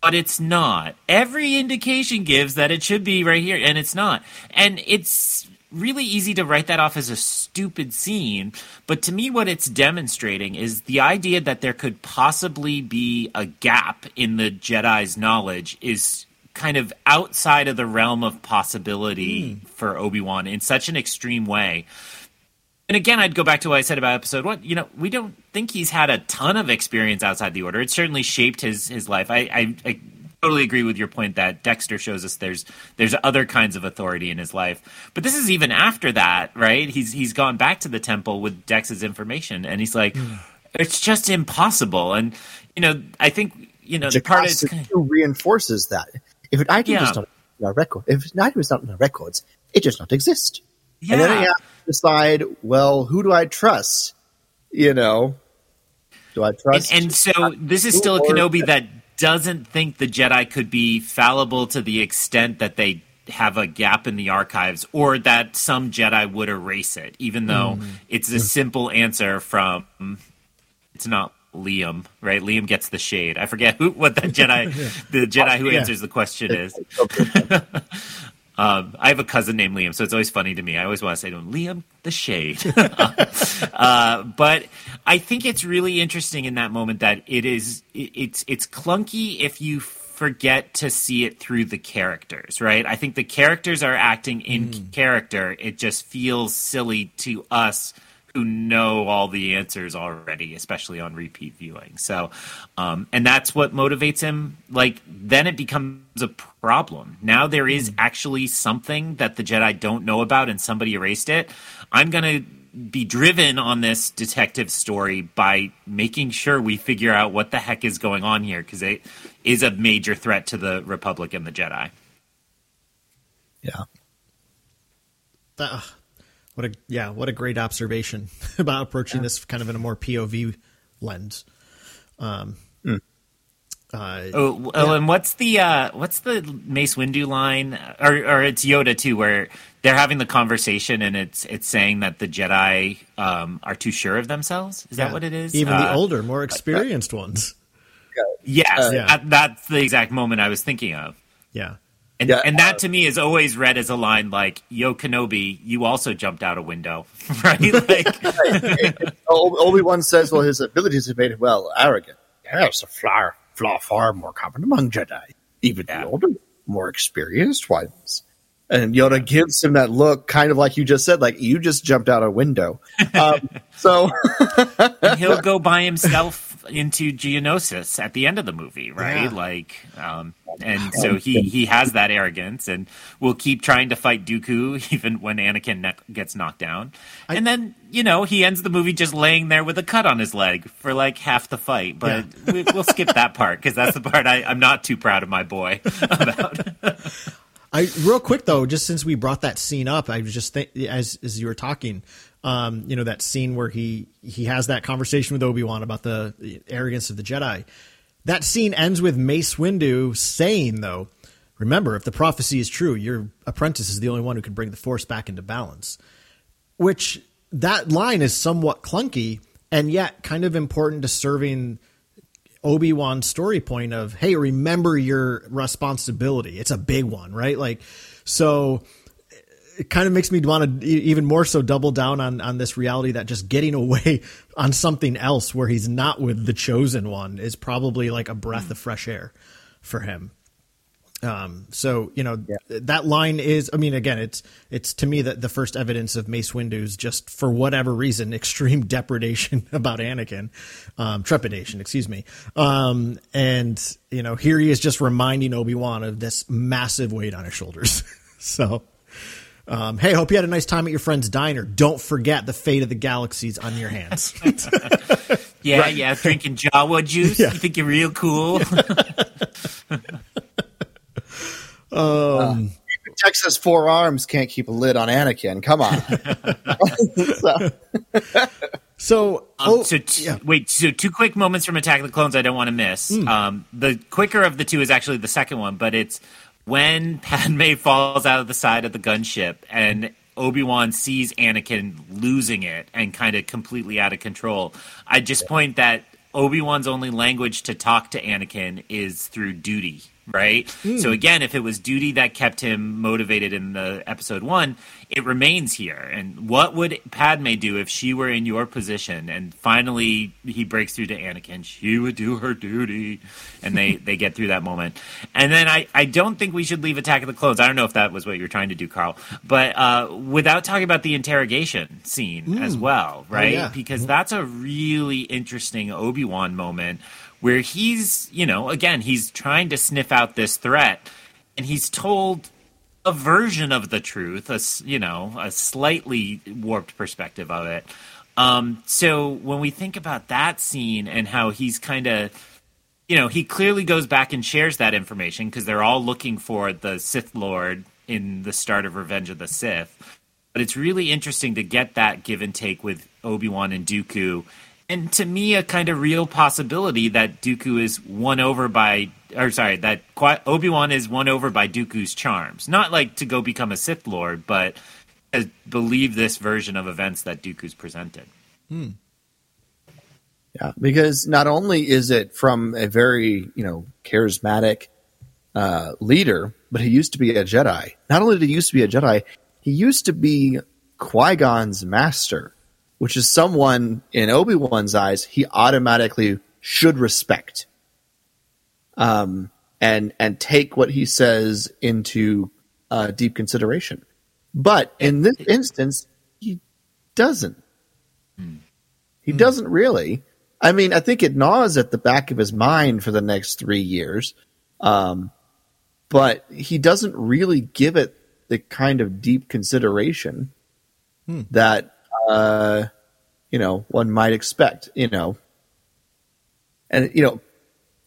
But it's not. Every indication gives that it should be right here, and it's not. And it's really easy to write that off as a stupid scene. But to me, what it's demonstrating is the idea that there could possibly be a gap in the Jedi's knowledge is kind of outside of the realm of possibility mm. for Obi-Wan in such an extreme way. And again, I'd go back to what I said about episode one. You know, we don't think he's had a ton of experience outside the Order. It certainly shaped his his life. I, I, I totally agree with your point that Dexter shows us there's there's other kinds of authority in his life. But this is even after that, right? He's he's gone back to the temple with Dex's information, and he's like, it's just impossible. And you know, I think you know Jocasta the part of it's kind of reinforces that if an item yeah. is not in our record, if an item is not in our records, it does not exist. Yeah. And then I have to decide, well, who do I trust? You know, do I trust? And, and so this is still a Kenobi that doesn't think the Jedi could be fallible to the extent that they have a gap in the archives or that some Jedi would erase it, even though mm. it's a simple answer from, it's not Liam, right? Liam gets the shade. I forget who, what that Jedi, the Jedi who yeah. answers the question is. Um, I have a cousin named Liam, so it's always funny to me. I always want to say to him, Liam, the shade. uh, but I think it's really interesting in that moment that it is it, it's it's clunky if you forget to see it through the characters, right? I think the characters are acting in mm. character. It just feels silly to us who know all the answers already, especially on repeat viewing. So, um, and that's what motivates him. Like, then it becomes a problem. Now there is actually something that the Jedi don't know about and somebody erased it. I'm going to be driven on this detective story by making sure we figure out what the heck is going on here, because it is a major threat to the Republic and the Jedi. Yeah. That, what a, yeah, what a great observation about approaching yeah. this kind of in a more P O V lens. Um, mm. uh, oh, oh yeah. And what's the uh, what's the Mace Windu line? Or, or it's Yoda too, where they're having the conversation, and it's it's saying that the Jedi um, are too sure of themselves. Is yeah. that what it is? Even uh, the older, more experienced uh, ones. Uh, yes, uh, yeah. that, that's the exact moment I was thinking of. Yeah. And, yeah, and that, uh, to me, is always read as a line like, yo, Kenobi, you also jumped out a window, right? Like, right. Obi-Wan says, well, his abilities have made him, well, arrogant. Yes, a flaw, flaw far more common among Jedi, even yeah. the older, more experienced ones. And Yoda gives him that look, kind of like you just said, like, you just jumped out a window. Um, so and he'll go by himself into Geonosis at the end of the movie, right? Yeah. Like, um, and so he, he has that arrogance and will keep trying to fight Dooku even when Anakin ne- gets knocked down. I, and then, you know, he ends the movie just laying there with a cut on his leg for like half the fight. But yeah. we, we'll skip that part because that's the part I, I'm not too proud of my boy about. I real quick, though, just since we brought that scene up, I was just think as, as you were talking, Um, you know, that scene where he he has that conversation with Obi-Wan about the, the arrogance of the Jedi. That scene ends with Mace Windu saying, though, remember, if the prophecy is true, your apprentice is the only one who can bring the Force back into balance, which that line is somewhat clunky and yet kind of important to serving Obi-Wan's story point of, hey, remember your responsibility. It's a big one, right? Like, so it kind of makes me want to even more so double down on, on this reality that just getting away on something else where he's not with the chosen one is probably like a breath mm. of fresh air for him. Um, so, you know, yeah. that line is, I mean, again, it's, it's to me that the first evidence of Mace Windu's just for whatever reason, extreme depredation about Anakin, um, trepidation, excuse me. Um, and you know, here he is just reminding Obi-Wan of this massive weight on his shoulders. So, Um, hey, hope you had a nice time at your friend's diner. Don't forget the fate of the galaxies on your hands. yeah, right. yeah. Drinking Jawa juice. Yeah. You think you're real cool? um, uh, Texas Four Arms can't keep a lid on Anakin. Come on. so, so, um, oh, so t- yeah. wait. So two quick moments from Attack of the Clones I don't want to miss. Mm. Um, the quicker of the two is actually the second one, but it's when Padme falls out of the side of the gunship and Obi-Wan sees Anakin losing it and kind of completely out of control. I just point that Obi-Wan's only language to talk to Anakin is through duty, right? Mm. So again, if it was duty that kept him motivated in the episode one, it remains here. And what would Padme do if she were in your position? And finally he breaks through to Anakin. She would do her duty. And they, they get through that moment. And then I, I don't think we should leave Attack of the Clones. I don't know if that was what you're trying to do, Carl, but uh, without talking about the interrogation scene mm. as well, right? Oh, yeah. Because that's a really interesting Obi-Wan moment where he's, you know, again, he's trying to sniff out this threat, and he's told a version of the truth, a, you know, a slightly warped perspective of it. Um, so when we think about that scene and how he's kind of, you know, he clearly goes back and shares that information because they're all looking for the Sith Lord in the start of Revenge of the Sith. But it's really interesting to get that give and take with Obi-Wan and Dooku. And to me, a kind of real possibility that Dooku is won over by, or sorry, that Obi-Wan is won over by Dooku's charms. Not like to go become a Sith Lord, but to believe this version of events that Dooku's presented. Hmm. Yeah, because not only is it from a very, you know, charismatic uh, leader, but he used to be a Jedi. Not only did he used to be a Jedi, he used to be Qui-Gon's master, which is someone in Obi-Wan's eyes he automatically should respect, um, and and take what he says into uh, deep consideration. But in this instance, he doesn't. Hmm. He hmm. doesn't really. I mean, I think it gnaws at the back of his mind for the next three years. Um, but he doesn't really give it the kind of deep consideration hmm. that, uh, you know, one might expect, you know. And, you know,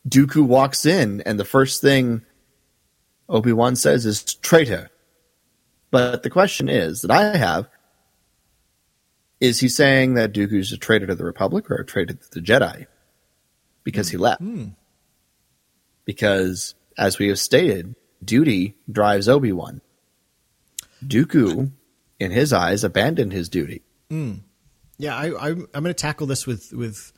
Dooku walks in, and the first thing Obi-Wan says is, traitor. But the question is, that I have, is he saying that Dooku's a traitor to the Republic or a traitor to the Jedi? Because he left. Mm. Because, as we have stated, duty drives Obi-Wan. Dooku, in his eyes, abandoned his duty. Mm. Yeah, I, I, I'm going to tackle this with... with...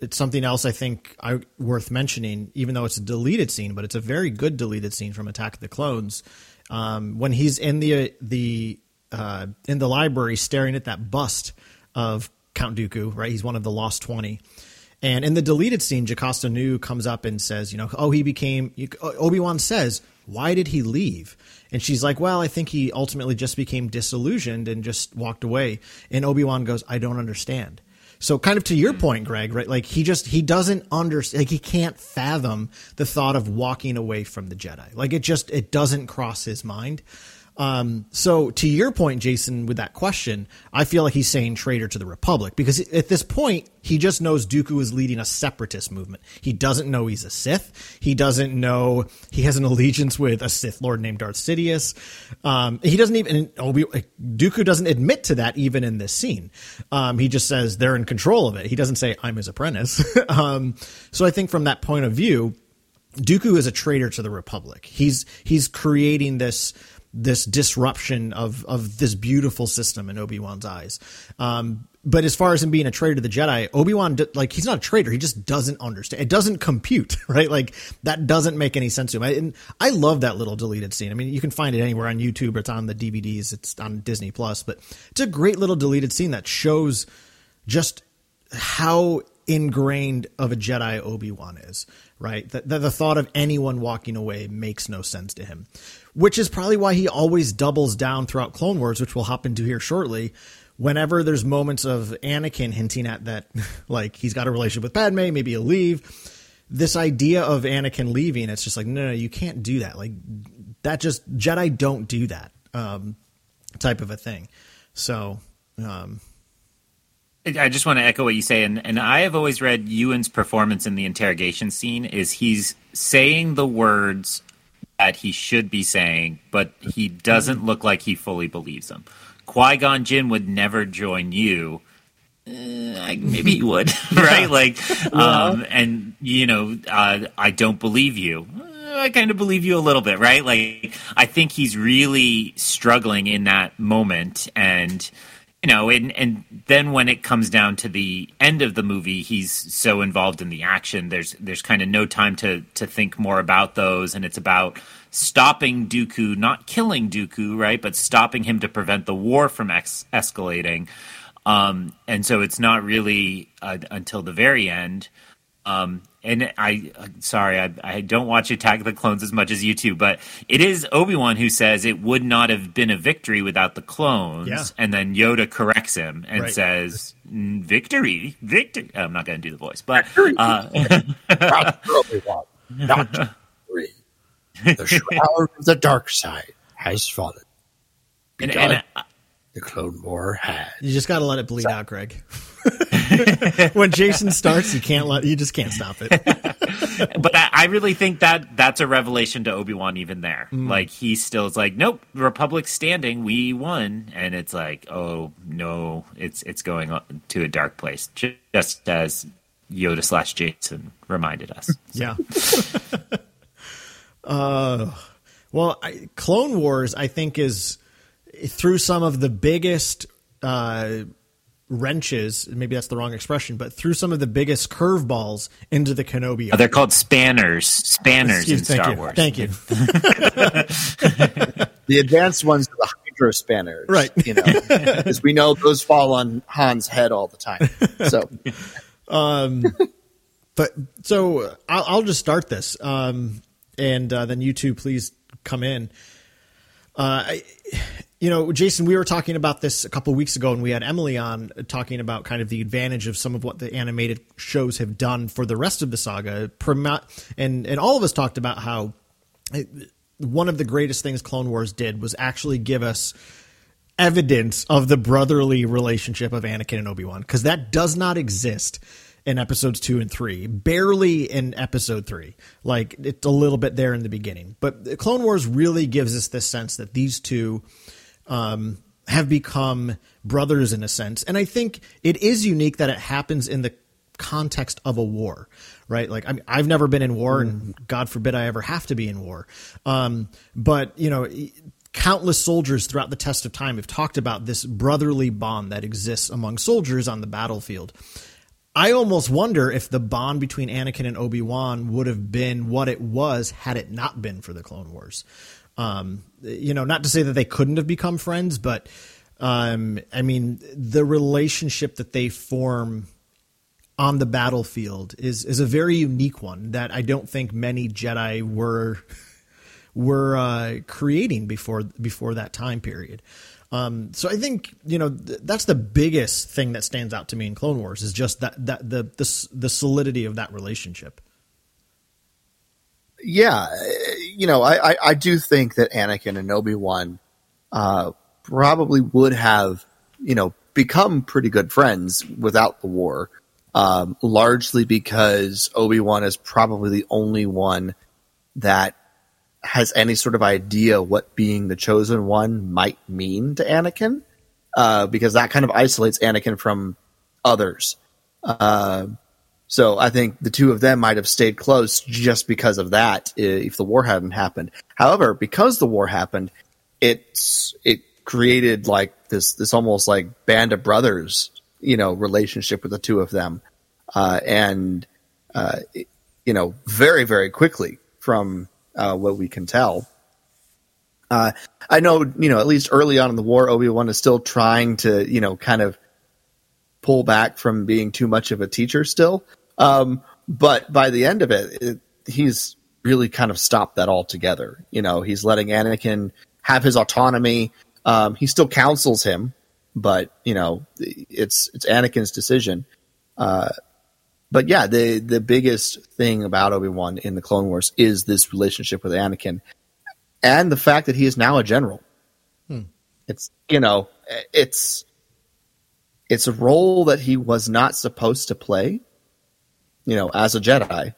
It's something else I think I, worth mentioning, even though it's a deleted scene, but it's a very good deleted scene from Attack of the Clones. Um, when he's in the the uh, in the library staring at that bust of Count Dooku, right? He's one of the Lost twenty. And in the deleted scene, Jocasta Nu comes up and says, you know, oh, he became – Obi-Wan says, why did he leave? And she's like, well, I think he ultimately just became disillusioned and just walked away. And Obi-Wan goes, I don't understand. So kind of to your point, Greg, right? Like he just, he doesn't understand, like he can't fathom the thought of walking away from the Jedi. Like it just, it doesn't cross his mind. Um, so to your point, Jason, with that question, I feel like he's saying traitor to the Republic, because at this point, he just knows Dooku is leading a separatist movement. He doesn't know he's a Sith. He doesn't know he has an allegiance with a Sith Lord named Darth Sidious. Um, he doesn't even, Obi, Dooku doesn't admit to that even in this scene. Um, he just says they're in control of it. He doesn't say I'm his apprentice. um, so I think from that point of view, Dooku is a traitor to the Republic. He's, he's creating this, this disruption of, of this beautiful system in Obi-Wan's eyes. Um, but as far as him being a traitor to the Jedi, Obi-Wan, like, he's not a traitor. He just doesn't understand. It doesn't compute, right? Like that doesn't make any sense to him. I, and I love that little deleted scene. I mean, you can find it anywhere on YouTube. It's on the D V Ds. It's on Disney Plus, but it's a great little deleted scene that shows just how ingrained of a Jedi Obi-Wan is, right? That the, the thought of anyone walking away makes no sense to him, which is probably why he always doubles down throughout Clone Wars, which we'll hop into here shortly. Whenever there's moments of Anakin hinting at that, like he's got a relationship with Padme, maybe he'll leave. This idea of Anakin leaving, it's just like, no, no, you can't do that. Like that just Jedi don't do that um, type of a thing. So, um, I just want to echo what you say, and, and I have always read Ewan's performance in the interrogation scene is he's saying the words that he should be saying, but he doesn't look like he fully believes them. Qui-Gon Jinn would never join you. Uh, maybe he would, right? Like, um, and, you know, uh, I don't believe you. I kind of believe you a little bit, right? Like, I think he's really struggling in that moment, and... You know, and, and then when it comes down to the end of the movie, he's so involved in the action. There's there's kind of no time to, to think more about those. And it's about stopping Dooku, not killing Dooku, right, but stopping him to prevent the war from ex- escalating. Um, and so it's not really uh, until the very end. Um, and I, sorry, I, I don't watch Attack of the Clones as much as you two, but it is Obi-Wan who says it would not have been a victory without the clones. Yeah. And then Yoda corrects him and right. says, victory, victory. I'm not going to do the voice, but, uh, not victory. The shroud of the dark side has fallen. And, and I, the Clone War has. You just got to let it bleed so- out, Greg. When Jason starts, you can't let you just can't stop it. But I, I really think that that's a revelation to Obi-Wan even there. Mm. Like he still is like, nope, Republic's standing, we won, and it's like, oh no, it's it's going on to a dark place, just as Yoda slash Jason reminded us. So. Yeah. uh, well, I, Clone Wars, I think, is through some of the biggest. Uh, wrenches, maybe that's the wrong expression, but threw some of the biggest curveballs into the Kenobi. Oh, they're called spanners. Spanners Excuse, in Star you. Wars. Thank you. The advanced ones are the hydro spanners. Right. You know, because we know those fall on Han's head all the time. So, um, but so I'll, I'll just start this. Um, and uh, then you two, please come in. Uh, I, You know, Jason, we were talking about this a couple of weeks ago, and we had Emily on talking about kind of the advantage of some of what the animated shows have done for the rest of the saga. And, and all of us talked about how one of the greatest things Clone Wars did was actually give us evidence of the brotherly relationship of Anakin and Obi-Wan, because that does not exist in episodes two and three, barely in episode three. Like, it's a little bit there in the beginning. But Clone Wars really gives us this sense that these two um, have become brothers in a sense. And I think it is unique that it happens in the context of a war, right? Like, I mean, I've never been in war, and God forbid I ever have to be in war. Um, but, you know, countless soldiers throughout the test of time have talked about this brotherly bond that exists among soldiers on the battlefield. I almost wonder if the bond between Anakin and Obi-Wan would have been what it was had it not been for the Clone Wars. Um, you know, not to say that they couldn't have become friends, but um, I mean, the relationship that they form on the battlefield is is a very unique one that I don't think many Jedi were were uh, creating before before that time period. Um, so I think, you know, th- that's the biggest thing that stands out to me in Clone Wars is just that, that the, the, the solidity of that relationship. Yeah. You know, I, I, I do think that Anakin and Obi-Wan, uh, probably would have, you know, become pretty good friends without the war. Um, largely because Obi-Wan is probably the only one that has any sort of idea what being the chosen one might mean to Anakin, uh, because that kind of isolates Anakin from others. Uh, so I think the two of them might have stayed close just because of that, if the war hadn't happened. However, because the war happened, it's, it created like this, this almost like band of brothers, you know, relationship with the two of them. Uh, and, uh, you know, very, very quickly from, Uh, what we can tell. Uh, I know, you know, at least early on in the war, Obi-Wan is still trying to, you know, kind of pull back from being too much of a teacher still. Um, but by the end of it, it, he's really kind of stopped that altogether. You know, he's letting Anakin have his autonomy. Um, he still counsels him, but, you know, it's, it's Anakin's decision. Uh, But yeah, the, the biggest thing about Obi-Wan in the Clone Wars is this relationship with Anakin and the fact that he is now a general. Hmm. It's, you know, it's, it's a role that he was not supposed to play, you know, as a Jedi,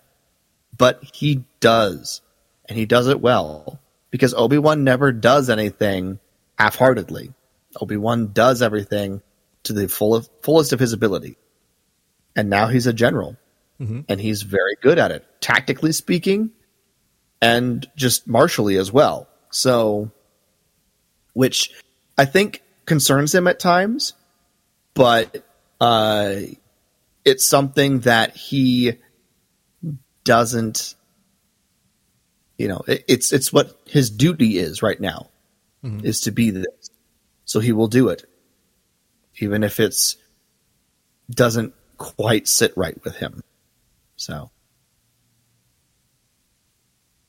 but he does, and he does it well, because Obi-Wan never does anything half-heartedly. Obi-Wan does everything to the full, fullest of his ability. And now he's a general, mm-hmm. and he's very good at it, tactically speaking, and just martially as well. So, which I think concerns him at times, but uh, it's something that he doesn't, you know, it, it's it's what his duty is right now, mm-hmm. is to be this. So he will do it, even if it's doesn't quite sit right with him. So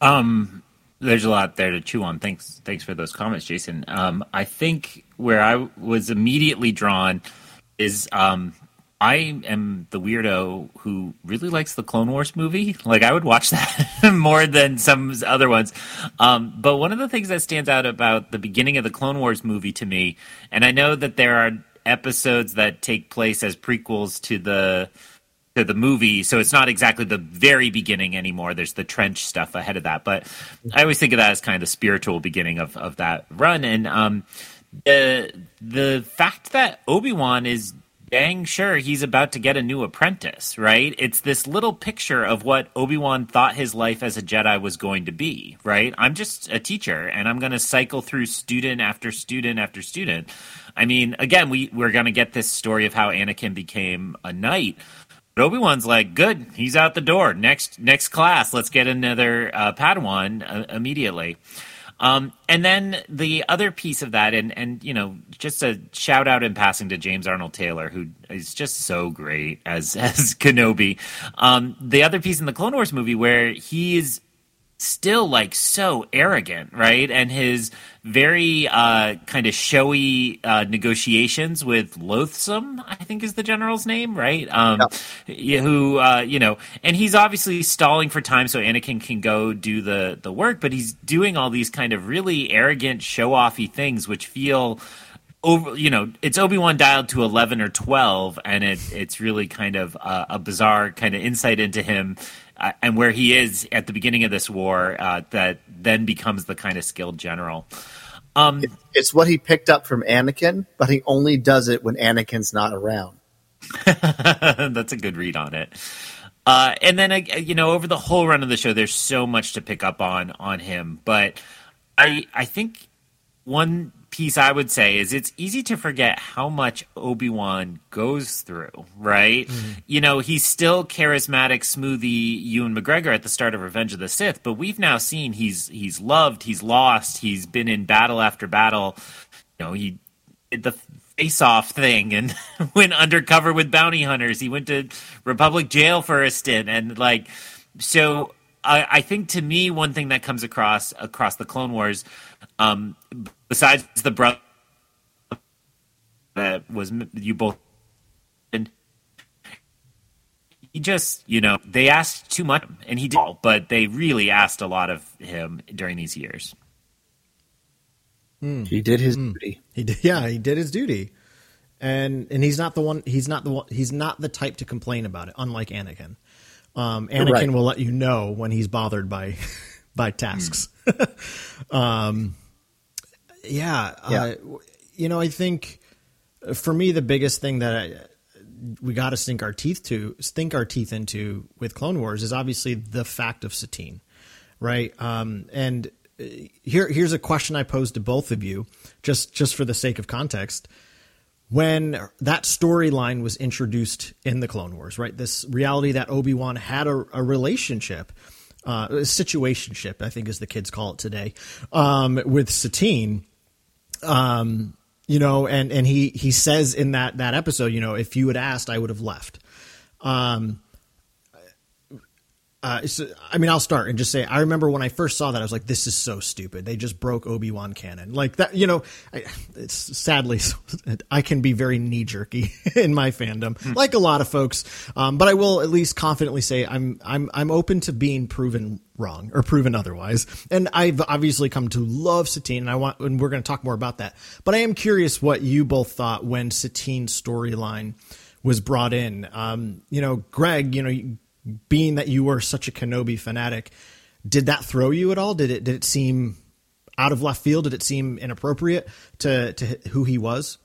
um there's a lot there to chew on. Thanks thanks for those comments, Jason. um I think where I was immediately drawn is um I am the weirdo who really likes the Clone Wars movie. Like, I would watch that more than some other ones. Um, but one of the things that stands out about the beginning of the Clone Wars movie to me, and I know that there are episodes that take place as prequels to the to the movie, so it's not exactly the very beginning anymore. There's the trench stuff ahead of that, but I always think of that as kind of the spiritual beginning of, of that run. And um, the the fact that Obi-Wan is dang sure he's about to get a new apprentice, right? It's this little picture of what Obi-Wan thought his life as a Jedi was going to be, right? I'm just a teacher, and I'm going to cycle through student after student after student. I mean, again, we, we're going to get this story of how Anakin became a knight. But Obi-Wan's like, good, he's out the door. Next next class, let's get another uh, Padawan uh, immediately. Um, and then the other piece of that, and, and, you know, just a shout out in passing to James Arnold Taylor, who is just so great as, as Kenobi. Um, the other piece in the Clone Wars movie where he is still, like, so arrogant, right? And his very uh, kind of showy uh, negotiations with Loathsome, I think is the general's name, right? Um, yeah. Who, uh, you know, and he's obviously stalling for time so Anakin can go do the, the work, but he's doing all these kind of really arrogant, show-offy things, which feel... Over, you know, it's Obi-Wan dialed to eleven or twelve, and it, it's really kind of uh, a bizarre kind of insight into him uh, and where he is at the beginning of this war uh, that then becomes the kind of skilled general. Um, it, it's what he picked up from Anakin, but he only does it when Anakin's not around. That's a good read on it. Uh, and then, uh, you know, over the whole run of the show, there's so much to pick up on on him. But I, I think one... piece I would say is it's easy to forget how much Obi-Wan goes through, right? Mm-hmm. You know, he's still charismatic, smoothie Ewan McGregor at the start of Revenge of the Sith, but we've now seen he's he's loved, he's lost, he's been in battle after battle. You know, he did the face-off thing and went undercover with bounty hunters. He went to Republic jail for a stint, and like so. I, I think to me, one thing that comes across across the Clone Wars. Um, besides the brother that was you both, and he just, you know, they asked too much, and he did, but they really asked a lot of him during these years. Mm. He did his mm. duty. He did, yeah, he did his duty, and and he's not the one. He's not the one. He's not the type to complain about it. Unlike Anakin, um, Anakin right. will let you know when he's bothered by by tasks. Mm. um. Yeah, yeah. Uh, you know, I think for me the biggest thing that I, we got to sink our teeth to, sink our teeth into with Clone Wars is obviously the fact of Satine, right? Um, and here, here's a question I posed to both of you, just just for the sake of context. When that storyline was introduced in the Clone Wars, right? This reality that Obi-Wan had a, a relationship. Uh, situationship, I think, as the kids call it today, um, with Satine, um, you know, and, and he, he says in that, that episode, you know, if you had asked, I would have left. Um, uh, so, I mean, I'll start and just say, I remember when I first saw that, I was like, this is so stupid. They just broke Obi-Wan canon like that. You know, I, it's sadly, I can be very knee jerky in my fandom, hmm. like a lot of folks. Um, but I will at least confidently say I'm, I'm, I'm open to being proven wrong or proven otherwise. And I've obviously come to love Satine, and I want, and we're going to talk more about that, but I am curious what you both thought when Satine's storyline was brought in. Um, you know, Greg, you know, you, being that you were such a Kenobi fanatic, did that throw you at all? Did it, did it seem out of left field? Did it seem inappropriate to, to who he was?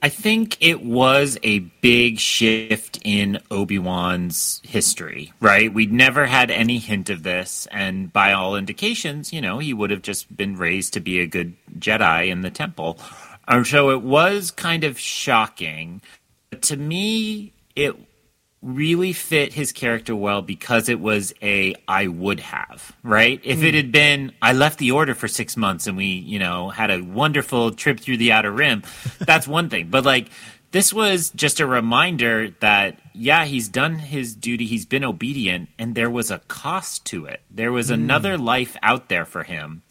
I think it was a big shift in Obi-Wan's history, right? We'd never had any hint of this. And by all indications, you know, he would have just been raised to be a good Jedi in the temple. And so it was kind of shocking. But to me, it really fit his character well because it was a I would have, right? If it had been I left the Order for six months and we, you know, had a wonderful trip through the Outer Rim, that's one thing. But like this was just a reminder that yeah, he's done his duty, he's been obedient, and there was a cost to it. There was mm. another life out there for him.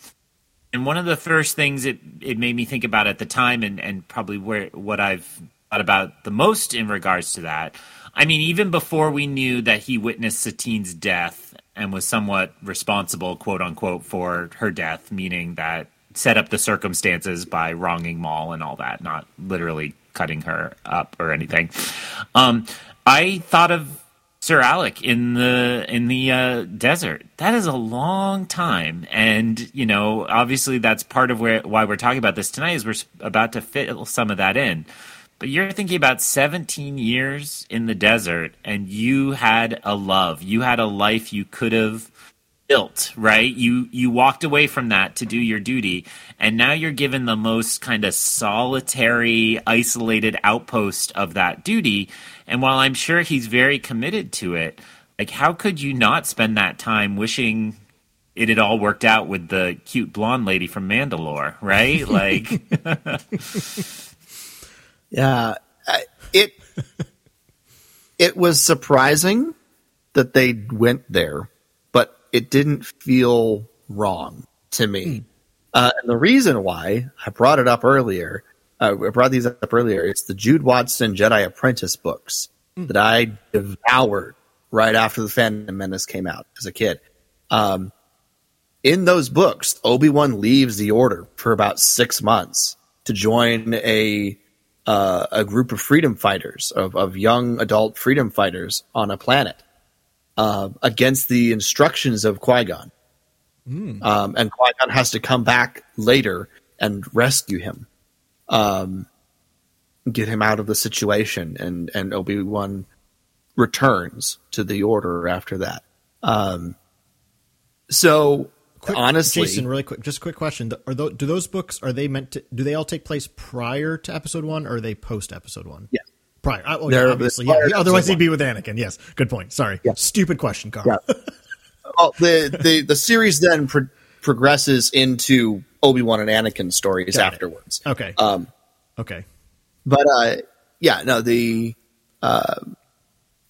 And one of the first things it, it made me think about at the time, and, and probably where what I've thought about the most in regards to that, I mean, even before we knew that he witnessed Satine's death and was somewhat responsible, quote unquote, for her death, meaning that set up the circumstances by wronging Maul and all that, not literally cutting her up or anything. Um, I thought of Sir Alec in the in the uh, desert. That is a long time, and you know, obviously, that's part of where why we're talking about this tonight is we're about to fit some of that in. But you're thinking about seventeen years in the desert, and you had a love. You had a life you could have built, right? You you walked away from that to do your duty, and now you're given the most kind of solitary, isolated outpost of that duty. And while I'm sure he's very committed to it, like how could you not spend that time wishing it had all worked out with the cute blonde lady from Mandalore, right? Like... Yeah, it it was surprising that they went there, but it didn't feel wrong to me. Mm. Uh, and the reason why I brought it up earlier, uh, I brought these up earlier, it's the Jude Watson Jedi Apprentice books mm. that I devoured right after The Phantom Menace came out as a kid. Um, in those books, Obi-Wan leaves the Order for about six months to join a uh, a group of freedom fighters, of, of young adult freedom fighters on a planet uh, against the instructions of Qui-Gon. Mm. Um, and Qui-Gon has to come back later and rescue him, um, get him out of the situation, and, and Obi-Wan returns to the Order after that. Um, so, quick, honestly, Jason, really quick, just a quick question: are those, do those books are they meant to? Do they all take place prior to Episode One, or are they post Episode One? Yeah, prior. Oh, yeah, obviously, yeah. Otherwise, he'd be with Anakin. Yes, good point. Sorry, yeah. Stupid question, Carl. Yeah. Oh, the, the the series then pro- progresses into Obi-Wan and Anakin stories Got afterwards. It. Okay. Um, okay. But uh, yeah, no, the uh,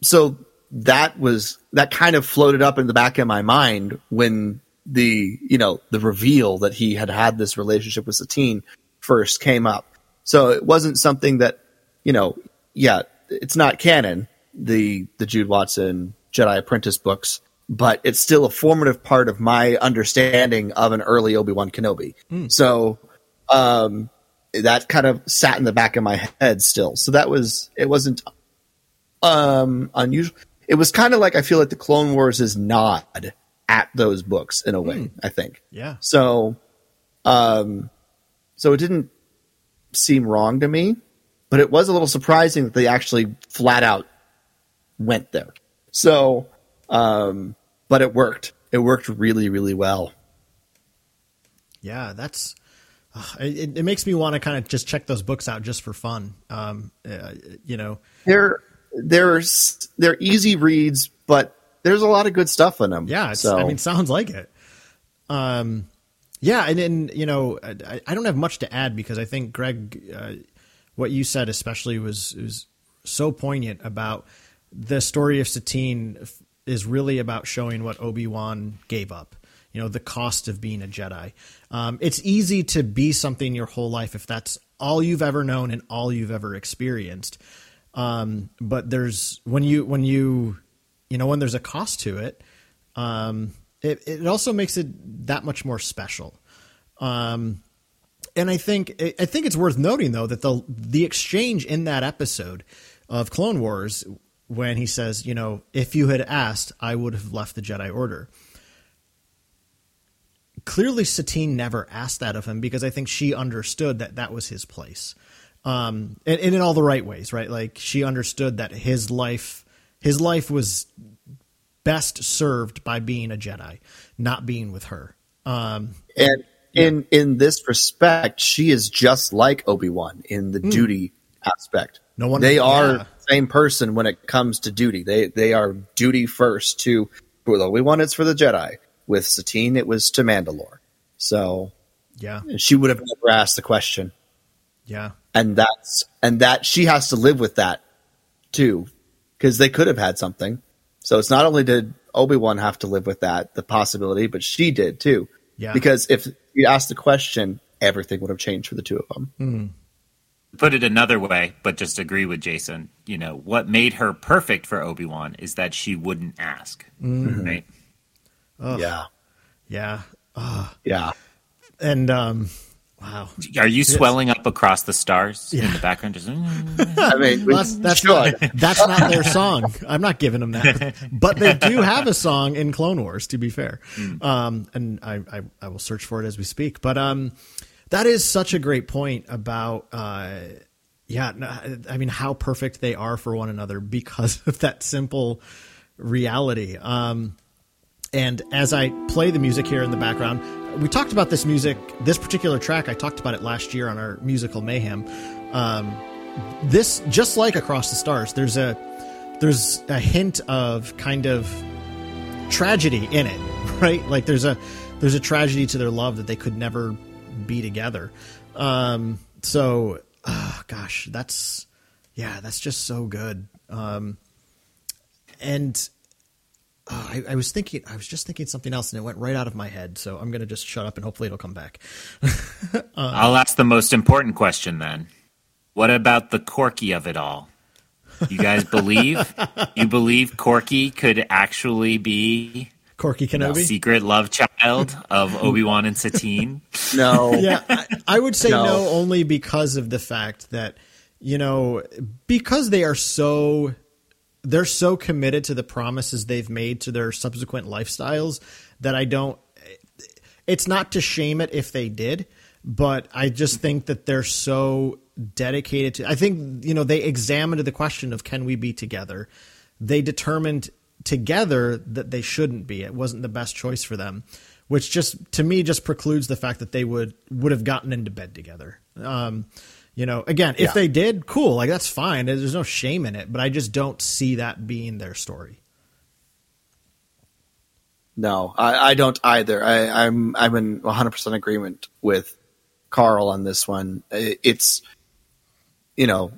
so that was that kind of floated up in the back of my mind when the you know the reveal that he had had this relationship with Satine first came up. So it wasn't something that you know, yeah, it's not canon, the the Jude Watson Jedi Apprentice books. But it's still a formative part of my understanding of an early Obi-Wan Kenobi. Mm. So um, that kind of sat in the back of my head still. So that was, it wasn't um, unusual. It was kind of like, I feel like the Clone Wars is nod at those books in a way, mm. I think. Yeah. So, um, so it didn't seem wrong to me, but it was a little surprising that they actually flat out went there. So... Um, but it worked. It worked really, really well. Yeah, that's, uh, it, it makes me want to kind of just check those books out just for fun. Um, uh, you know, they're, they're, they're easy reads, but there's a lot of good stuff in them. Yeah. It's, so. I mean, sounds like it. Um, yeah. And then, you know, I, I don't have much to add because I think Greg, uh, what you said, especially was, was so poignant about the story of Satine is really about showing what Obi-Wan gave up, you know, the cost of being a Jedi. Um, it's easy to be something your whole life if that's all you've ever known and all you've ever experienced. Um, but there's when you, when you, you know, when there's a cost to it, um, it, it also makes it that much more special. Um, and I think, I think it's worth noting though, that the, the exchange in that episode of Clone Wars, when he says, you know, if you had asked, I would have left the Jedi Order. Clearly, Satine never asked that of him because I think she understood that that was his place. Um, and, and in all the right ways, right? Like she understood that his life, his life was best served by being a Jedi, not being with her. Um, and in, yeah. in this respect, she is just like Obi-Wan in the mm. duty aspect. No wonder they are yeah. the same person when it comes to duty. They they are duty first to with Obi-Wan. It's for the Jedi. With Satine, it was to Mandalore. So yeah, she would have never asked the question. Yeah, and that's and that she has to live with that too, because they could have had something. So it's not only did Obi-Wan have to live with that the possibility, but she did too. Yeah, because if you asked the question, everything would have changed for the two of them. Mm-hmm. Put it another way, but just agree with Jason, you know, what made her perfect for Obi-Wan is that she wouldn't ask. Mm-hmm. Right? Ugh. Yeah. Yeah. Ugh. Yeah. And, um, wow. Are you swelling it's... up across the stars yeah. in the background? Just, mm-hmm. I mean, well, that's, that's, not, that's not their song. I'm not giving them that, but they do have a song in Clone Wars, to be fair. Mm. Um, and I, I, I will search for it as we speak, but, um, that is such a great point about, uh, yeah, I mean, how perfect they are for one another because of that simple reality. Um, and as I play the music here in the background, we talked about this music, this particular track. I talked about it last year on our Musical Mayhem. Um, this, just like Across the Stars, there's a, there's a hint of kind of tragedy in it, right? Like there's a, there's a tragedy to their love that they could never be together. Um, so, oh, gosh, that's, yeah, that's just so good. Um, and oh, I, I was thinking, I was just thinking something else and it went right out of my head. So I'm going to just shut up and hopefully it'll come back. uh, I'll ask the most important question then. What about the Korkie of it all? You guys believe, you believe Korkie could actually be Korkie Kenobi, the secret love child of Obi-Wan and Satine? No. Yeah, I, I would say no. no only because of the fact that, you know, because they are so, they're so committed to the promises they've made to their subsequent lifestyles that I don't, it's not to shame it if they did, but I just think that they're so dedicated to, I think, you know, they examined the question of, can we be together? They determined together that they shouldn't be. It wasn't the best choice for them, which just to me just precludes the fact that they would would have gotten into bed together. Um, you know, again, if yeah. they did, cool, like that's fine. There's no shame in it, but I just don't see that being their story. No, I, I don't either. I, I'm I'm in one hundred percent agreement with Carl on this one. It's, you know,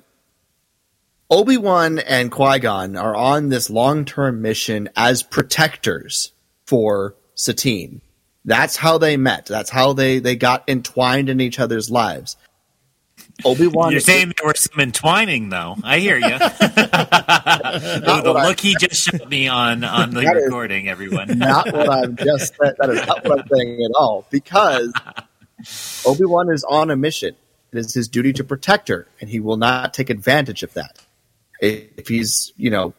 Obi-Wan and Qui-Gon are on this long-term mission as protectors for Satine. That's how they met. That's how they, they got entwined in each other's lives. Obi-Wan. You're saying there was some entwining, though. I hear you. The look I, he just showed me on, on the recording, is, everyone. Not what I'm just saying. That is not what I'm saying at all. Because Obi-Wan is on a mission. It is his duty to protect her, and he will not take advantage of that. If he's, you know,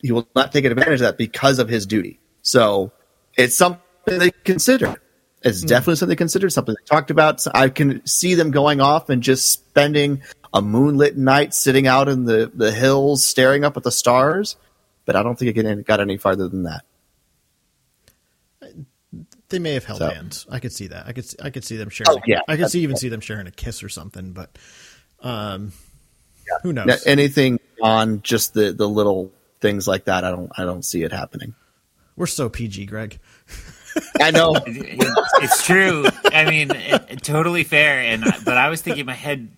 he will not take advantage of that because of his duty. So it's something they consider. It's mm-hmm. definitely something they considered, something they talked about. So I can see them going off and just spending a moonlit night sitting out in the, the hills, staring up at the stars. But I don't think it got any farther than that. They may have held so. hands. I could see that. I could I could see them sharing. Oh, yeah. I could see even see them sharing a kiss or something. But um, yeah. who knows? Now, anything on just the, the little things like that, I don't I don't see it happening. We're so P G, Greg. I know. It's true. I mean, it, totally fair. And but I was thinking in my head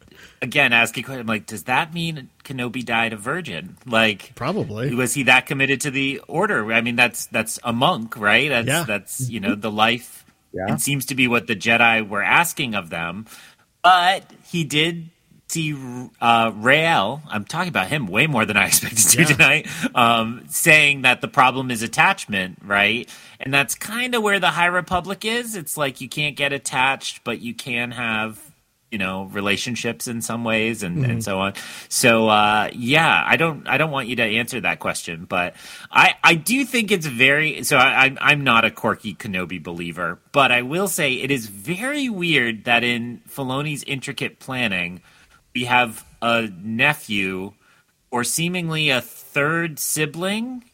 again, asking question, I'm like, does that mean Kenobi died a virgin? Like, probably. Was he that committed to the order? I mean, that's that's a monk, right? That's yeah. that's you know the life. Yeah. It seems to be what the Jedi were asking of them. But he did see uh, Rael. I'm talking about him way more than I expected to yeah. tonight. Um, saying that the problem is attachment, right? And that's kind of where the High Republic is. It's like you can't get attached, but you can have, you know, relationships in some ways and, mm-hmm. and so on. So, uh, yeah, I don't, I don't want you to answer that question, but I, I do think it's very, so I, I'm, I'm not a Korkie Kenobi believer, but I will say it is very weird that in Filoni's intricate planning, we have a nephew or seemingly a third sibling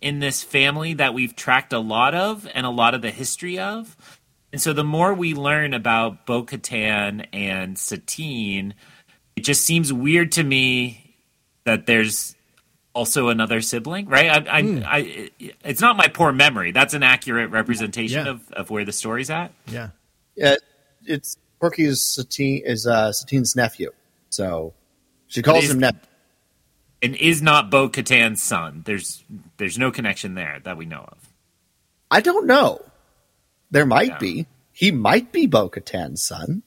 in this family that we've tracked a lot of and a lot of the history of. And so the more we learn about Bo-Katan and Satine, it just seems weird to me that there's also another sibling, right? I, I, mm. I, it's not my poor memory. That's an accurate representation yeah. of, of where the story's at. Yeah. Yeah. It's Korkie is Satine is uh, Satine's nephew. So she calls is, him nephew. And is not Bo-Katan's son. There's, there's no connection there that we know of. I don't know. There might yeah. be. He might be Bo-Katan's son.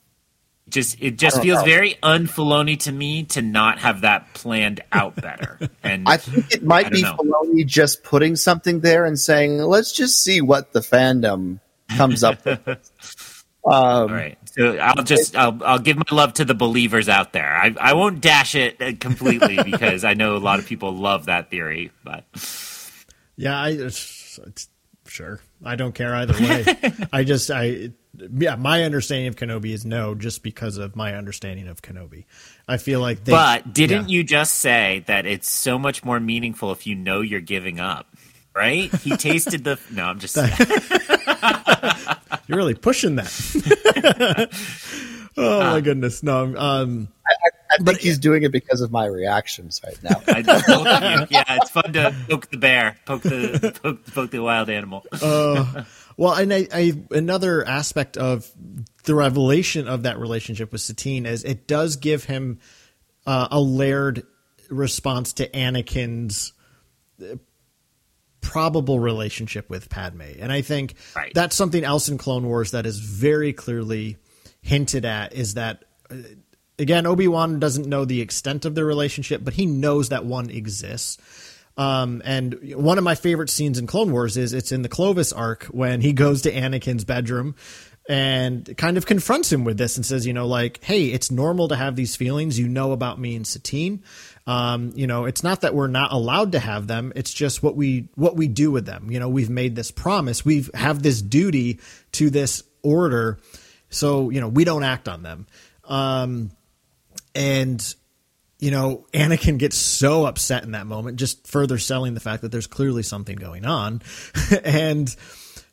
Just it just feels know. very un-Filoni to me to not have that planned out better. And I think it might be know. Filoni just putting something there and saying, "Let's just see what the fandom comes up with." um, All right. So I'll just I'll I'll give my love to the believers out there. I I won't dash it completely because I know a lot of people love that theory. But yeah, I it's, it's, sure. I don't care either way. I just, I, yeah, my understanding of Kenobi is no, just because of my understanding of Kenobi. I feel like they. But didn't yeah. you just say that it's so much more meaningful if you know you're giving up, right? He tasted the. No, I'm just. You're really pushing that. Oh, my goodness. No, I'm. Um, I, I, I think but, he's doing it because of my reactions right now. I you. Yeah, it's fun to poke the bear, poke the poke, poke the wild animal. uh, well, and I, I, another aspect of the revelation of that relationship with Satine is it does give him uh, a layered response to Anakin's probable relationship with Padmé. And I think right. that's something else in Clone Wars that is very clearly hinted at, is that, uh, again, Obi-Wan doesn't know the extent of their relationship, but he knows that one exists. Um, and one of my favorite scenes in Clone Wars is it's in the Clovis arc when he goes to Anakin's bedroom and kind of confronts him with this and says, you know, like, hey, it's normal to have these feelings, you know, about me and Satine. Um, you know, it's not that we're not allowed to have them. It's just what we, what we do with them. You know, we've made this promise. We've have this duty to this order. So, you know, we don't act on them. Um, and, you know, Anakin gets so upset in that moment, just further selling the fact that there's clearly something going on. and,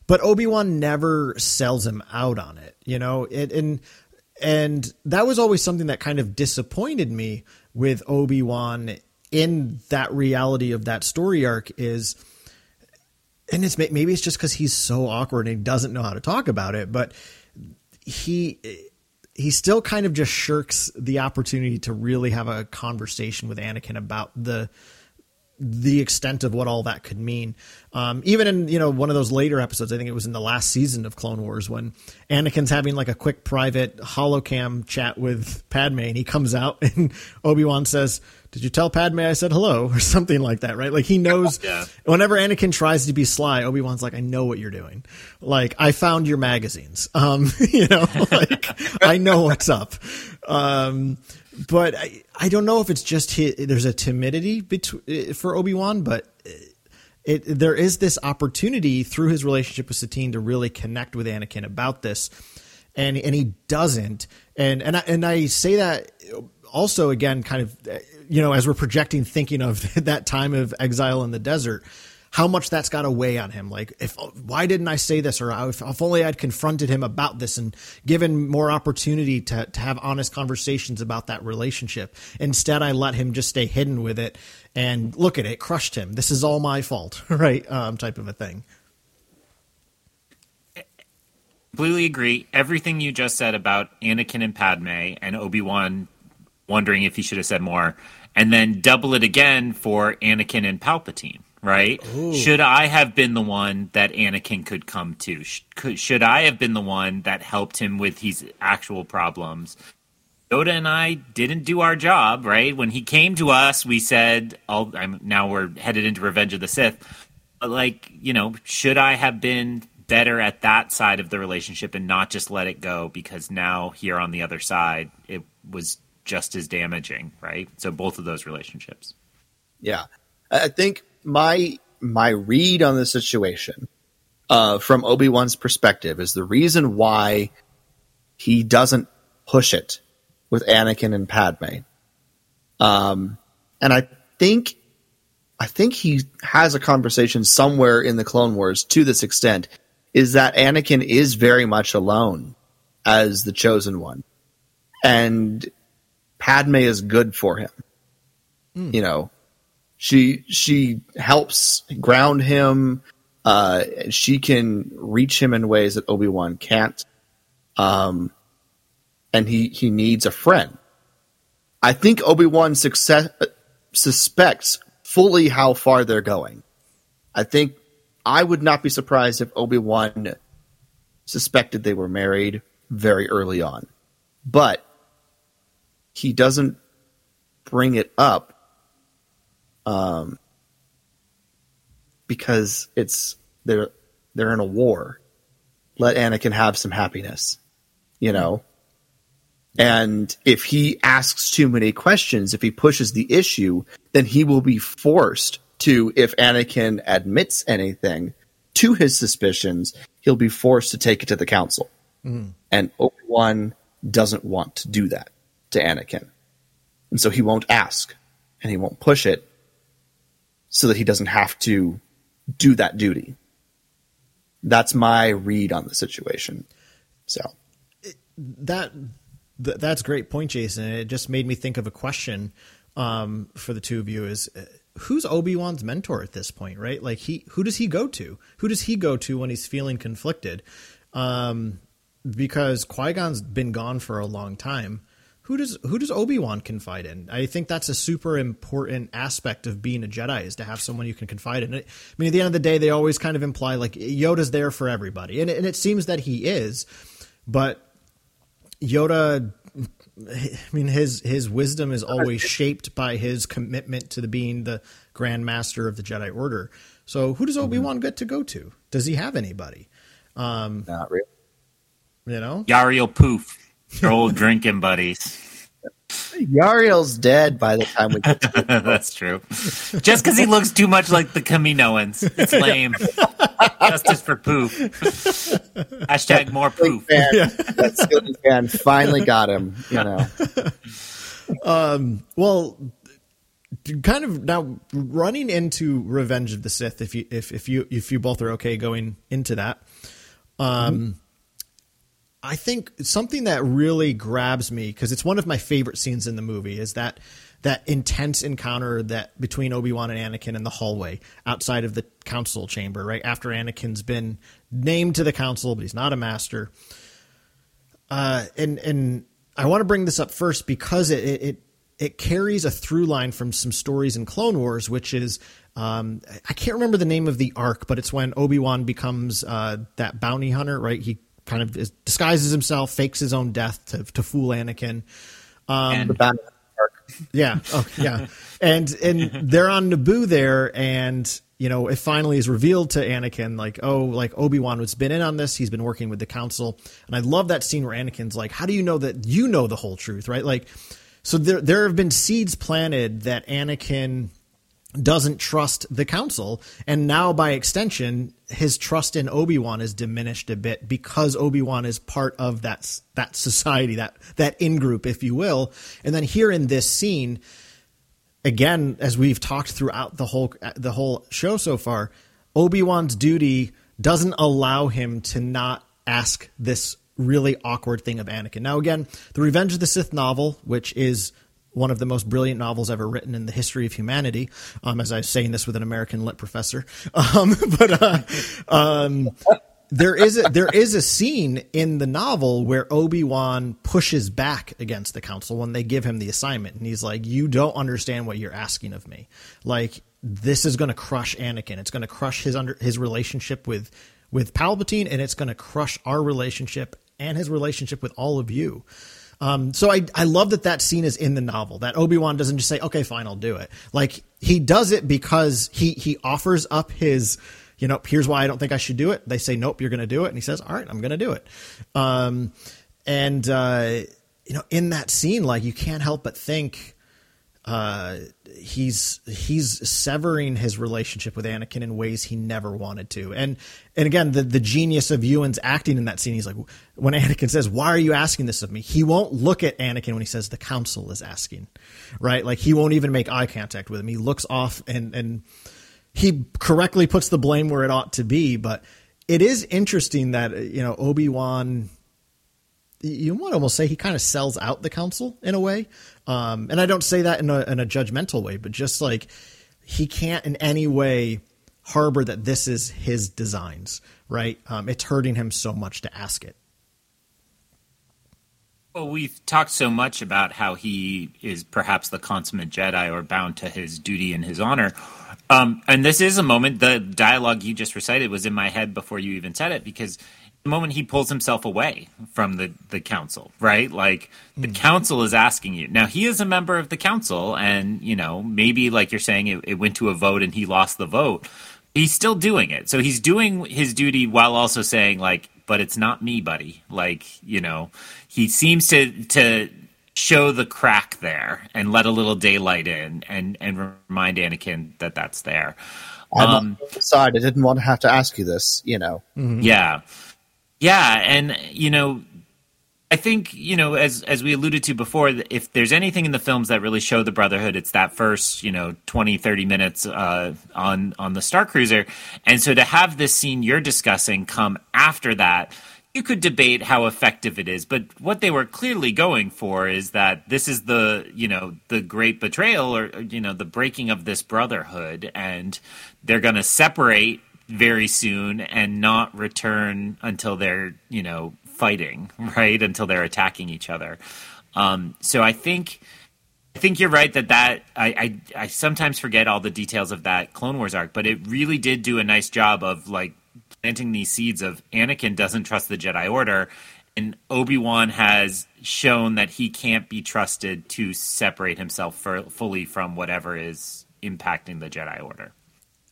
But Obi-Wan never sells him out on it, you know, it, and and that was always something that kind of disappointed me with Obi-Wan in that reality of that story arc is, and it's maybe it's just because he's so awkward and he doesn't know how to talk about it, but he he still kind of just shirks the opportunity to really have a conversation with Anakin about the the extent of what all that could mean. Um, even in, you know, one of those later episodes, I think it was in the last season of Clone Wars when Anakin's having like a quick private holocam chat with Padmé and he comes out and Obi-Wan says, did you tell Padmé I said hello or something like that? Right. Like he knows yeah. whenever Anakin tries to be sly, Obi-Wan's like, I know what you're doing. Like I found your magazines. Um, you know, like I know what's up. Um, But I, I don't know if it's just his, there's a timidity between, for Obi-Wan, but it, it, there is this opportunity through his relationship with Satine to really connect with Anakin about this, and and he doesn't. And and I, and I say that also again, kind of, you know, as we're projecting, thinking of that time of exile in the desert, how much that's got to weigh on him. Like, if why didn't I say this? Or if, if only I'd confronted him about this and given more opportunity to, to have honest conversations about that relationship. Instead, I let him just stay hidden with it and look at it, crushed him. This is all my fault, right? Um, type of a thing. I completely agree. Everything you just said about Anakin and Padme and Obi-Wan wondering if he should have said more, and then double it again for Anakin and Palpatine. Right? Ooh. Should I have been the one that Anakin could come to? Should I have been the one that helped him with his actual problems? Yoda and I didn't do our job, right? When he came to us, we said, I'll, I'm, now we're headed into Revenge of the Sith. But like, you know, should I have been better at that side of the relationship and not just let it go? Because now here on the other side, it was just as damaging, right? So both of those relationships. Yeah. I think... My my read on the situation uh, from Obi-Wan's perspective is the reason why he doesn't push it with Anakin and Padme. Um, and I think I think he has a conversation somewhere in the Clone Wars to this extent, is that Anakin is very much alone as the chosen one. And Padme is good for him. Mm. You know, She she helps ground him. Uh, she can reach him in ways that Obi-Wan can't. Um, and he, he needs a friend. I think Obi-Wan success, suspects fully how far they're going. I think I would not be surprised if Obi-Wan suspected they were married very early on. But he doesn't bring it up. Um, because it's they're they're in a war. Let Anakin have some happiness, you know. And if he asks too many questions, if he pushes the issue, then he will be forced to. If Anakin admits anything to his suspicions, he'll be forced to take it to the council. Mm-hmm. And Obi-Wan doesn't want to do that to Anakin, and so he won't ask and he won't push it, so that he doesn't have to do that duty. That's my read on the situation. So it, that th- that's a great point, Jason. It just made me think of a question um, for the two of you: is uh, who's Obi-Wan's mentor at this point, right? Like he, who does he go to? Who does he go to when he's feeling conflicted? Um, because Qui-Gon's been gone for a long time. who does who does Obi-Wan confide in? I think that's a super important aspect of being a Jedi, is to have someone you can confide in. I mean, at the end of the day, they always kind of imply like Yoda's there for everybody. And, and it seems that he is. But Yoda, I mean, his his wisdom is always shaped by his commitment to the, being the Grand Master of the Jedi Order. So who does Obi-Wan get to go to? Does he have anybody? Um, Not really. You know? Yariel Poof. Your old drinking buddies. Yariel's dead by the time we get to the That's true. Just because he looks too much like the Kaminoans. It's lame. Justice for Poof. Hashtag more Poof. That silly fan finally got him, you know. Um, well, kind of now running into Revenge of the Sith, if you if if you if you both are okay going into that. Um mm-hmm. I think something that really grabs me, because it's one of my favorite scenes in the movie, is that that intense encounter that between Obi-Wan and Anakin in the hallway outside of the council chamber, right after Anakin's been named to the council, but he's not a master. Uh, and and I want to bring this up first because it it it carries a through line from some stories in Clone Wars, which is um, I can't remember the name of the arc, but it's when Obi-Wan becomes uh, that bounty hunter, right? He kind of disguises himself, fakes his own death to, to fool Anakin. Um, and- yeah. Oh, yeah. And, and they're on Naboo there. And, you know, it finally is revealed to Anakin, like, oh, like Obi-Wan has been in on this. He's been working with the council. And I love that scene where Anakin's like, how do you know that you know the whole truth? Right. Like, so there, there have been seeds planted that Anakin doesn't trust the council, and now by extension his trust in Obi-Wan is diminished a bit because Obi-Wan is part of that that society, that that in-group, if you will. And then here in this scene again, as we've talked throughout the whole the whole show so far, Obi-Wan's duty doesn't allow him to not ask this really awkward thing of Anakin. Now again, the Revenge of the Sith novel, which is one of the most brilliant novels ever written in the history of humanity. Um, as I was saying this with an American lit professor, um, but, uh, um, there is a, there is a scene in the novel where Obi-Wan pushes back against the council when they give him the assignment. And he's like, you don't understand what you're asking of me. Like, this is going to crush Anakin. It's going to crush his under his relationship with, with Palpatine. And it's going to crush our relationship and his relationship with all of you. Um, so I, I love that that scene is in the novel, that Obi-Wan doesn't just say, okay, fine, I'll do it. Like, he does it because he, he offers up his, you know, here's why I don't think I should do it. They say, nope, you're going to do it. And he says, all right, I'm going to do it. Um, and, uh, you know, in that scene, like, you can't help but think, uh, he's, he's severing his relationship with Anakin in ways he never wanted to. And, and again, the, the genius of Ewan's acting in that scene, he's like, when Anakin says, why are you asking this of me? He won't look at Anakin when he says the council is asking, right? Like, he won't even make eye contact with him. He looks off, and, and he correctly puts the blame where it ought to be. But it is interesting that, you know, Obi-Wan, you might almost say he kind of sells out the council in a way. Um, and I don't say that in a, in a judgmental way, but just like, he can't in any way harbor that this is his designs, right? Um, it's hurting him so much to ask it. Well, we've talked so much about how he is perhaps the consummate Jedi, or bound to his duty and his honor. Um, and this is a moment, the dialogue you just recited was in my head before you even said it, because the moment he pulls himself away from the, the council, right? Like, the mm. council is asking you. Now, he is a member of the council, and, you know, maybe, like you're saying, it, it went to a vote and he lost the vote. He's still doing it. So he's doing his duty while also saying, like, but it's not me, buddy. Like, you know, he seems to to show the crack there and let a little daylight in, and, and remind Anakin that that's there. Um, I'm sorry, I didn't want to have to ask you this, you know. Mm-hmm. Yeah. Yeah, and, you know, I think, you know, as as we alluded to before, if there's anything in the films that really show the brotherhood, it's that first, you know, twenty, thirty minutes uh, on, on the Star Cruiser. And so to have this scene you're discussing come after that, you could debate how effective it is. But what they were clearly going for is that this is the, you know, the great betrayal, or, you know, the breaking of this brotherhood, and they're going to separate very soon and not return until they're, you know, fighting, right? Until they're attacking each other. Um, so I think I think you're right that that I, I I sometimes forget all the details of that Clone Wars arc, but it really did do a nice job of like planting these seeds of Anakin doesn't trust the Jedi Order, and Obi-Wan has shown that he can't be trusted to separate himself for, fully from whatever is impacting the Jedi Order.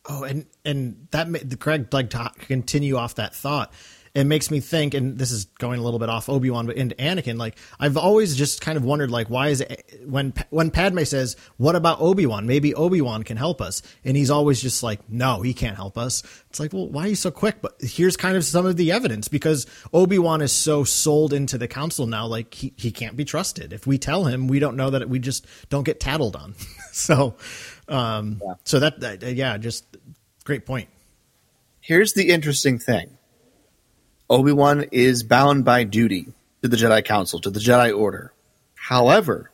Oh, and and that made, Greg, like to continue off that thought. It makes me think, and this is going a little bit off Obi-Wan, but into Anakin, like, I've always just kind of wondered, like, why is it, when, when Padme says, what about Obi-Wan? Maybe Obi-Wan can help us. And he's always just like, no, he can't help us. It's like, well, why are you so quick? But here's kind of some of the evidence, because Obi-Wan is so sold into the council now, like, he, he can't be trusted. If we tell him, we don't know that, we just don't get tattled on. so, um, yeah. so that, that, yeah, just great point. Here's the interesting thing. Obi-Wan is bound by duty to the Jedi Council, to the Jedi Order. However,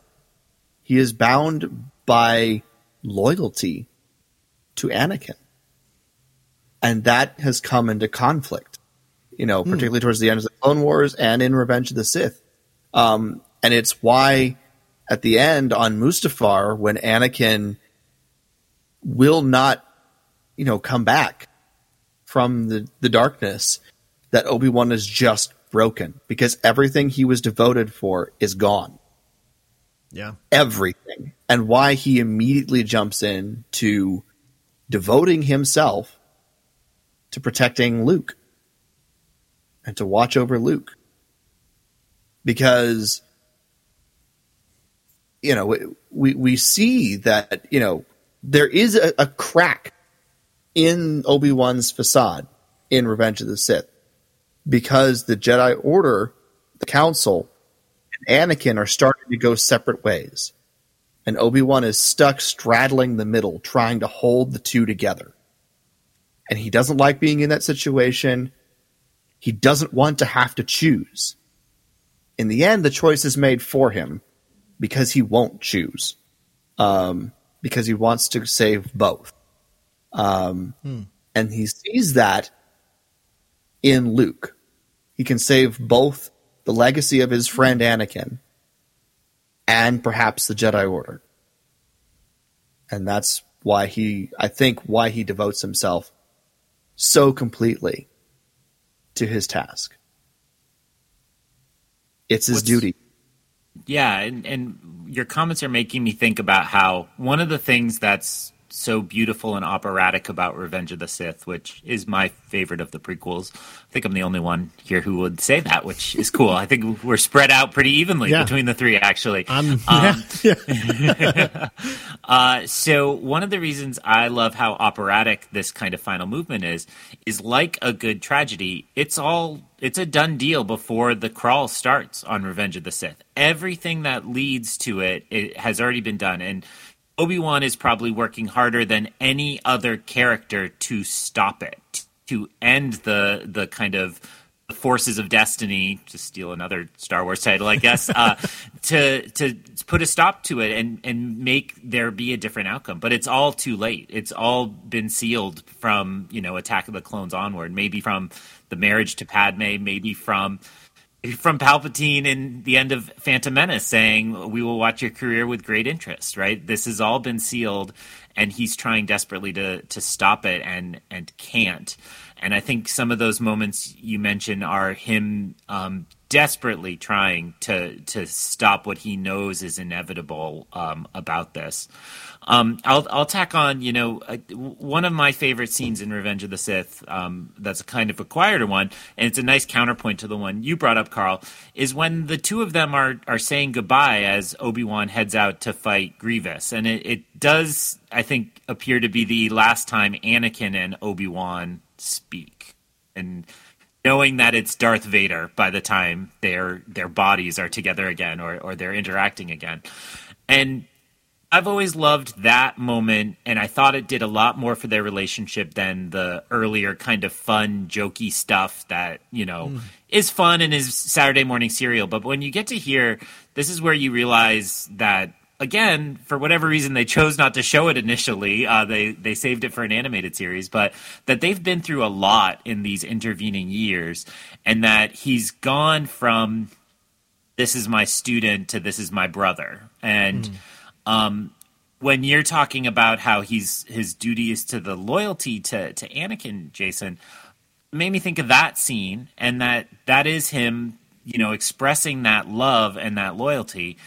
he is bound by loyalty to Anakin. And that has come into conflict, you know, particularly mm. towards the end of the Clone Wars and in Revenge of the Sith. Um, and it's why at the end on Mustafar, when Anakin will not, you know, come back from the, the darkness, that Obi-Wan is just broken because everything he was devoted for is gone. Yeah. Everything. And why he immediately jumps in to devoting himself to protecting Luke and to watch over Luke. Because, you know, we, we see that, you know, there is a, a crack in Obi-Wan's facade in Revenge of the Sith. Because the Jedi Order, the Council, and Anakin are starting to go separate ways. And Obi-Wan is stuck straddling the middle, trying to hold the two together. And he doesn't like being in that situation. He doesn't want to have to choose. In the end, the choice is made for him because he won't choose. Um, because he wants to save both. Um, hmm. And he sees that in Luke. He can save both the legacy of his friend Anakin and perhaps the Jedi Order. And that's why he, I think, why he devotes himself so completely to his task. It's his What's, duty. Yeah, and, and your comments are making me think about how one of the things that's so beautiful and operatic about Revenge of the Sith, which is my favorite of the prequels. I think I'm the only one here who would say that, which is cool. I think we're spread out pretty evenly yeah. between the three, actually. Um, um, yeah, yeah. uh, so one of the reasons I love how operatic this kind of final movement is, is like a good tragedy. It's all, it's a done deal before the crawl starts on Revenge of the Sith. Everything that leads to it, it has already been done. And Obi-Wan is probably working harder than any other character to stop it, to end the the kind of forces of destiny, to steal another Star Wars title, I guess, uh, to to put a stop to it and, and make there be a different outcome. But it's all too late. It's all been sealed from, you know, Attack of the Clones onward, maybe from the marriage to Padme, maybe from... From Palpatine in the end of Phantom Menace saying, we will watch your career with great interest, right? This has all been sealed, and he's trying desperately to to stop it and and can't. And I think some of those moments you mentioned are him um, desperately trying to to stop what he knows is inevitable um, about this. Um, I'll I'll tack on, you know, uh, one of my favorite scenes in Revenge of the Sith um, that's a kind of a quieter one, and it's a nice counterpoint to the one you brought up, Carl, is when the two of them are, are saying goodbye as Obi-Wan heads out to fight Grievous. And it, it does, I think, appear to be the last time Anakin and Obi-Wan speak. And knowing that it's Darth Vader by the time their their bodies are together again or, or they're interacting again. And I've always loved that moment, and I thought it did a lot more for their relationship than the earlier kind of fun, jokey stuff that, you know, mm. is fun and is Saturday morning cereal. But when you get to here, this is where you realize that, again, for whatever reason, they chose not to show it initially. Uh, they, they saved it for an animated series, but that they've been through a lot in these intervening years, and that he's gone from this is my student to this is my brother. And mm. um, when you're talking about how he's his duty is to the loyalty to, to Anakin, Jason, made me think of that scene, and that that is him, you know, expressing that love and that loyalty.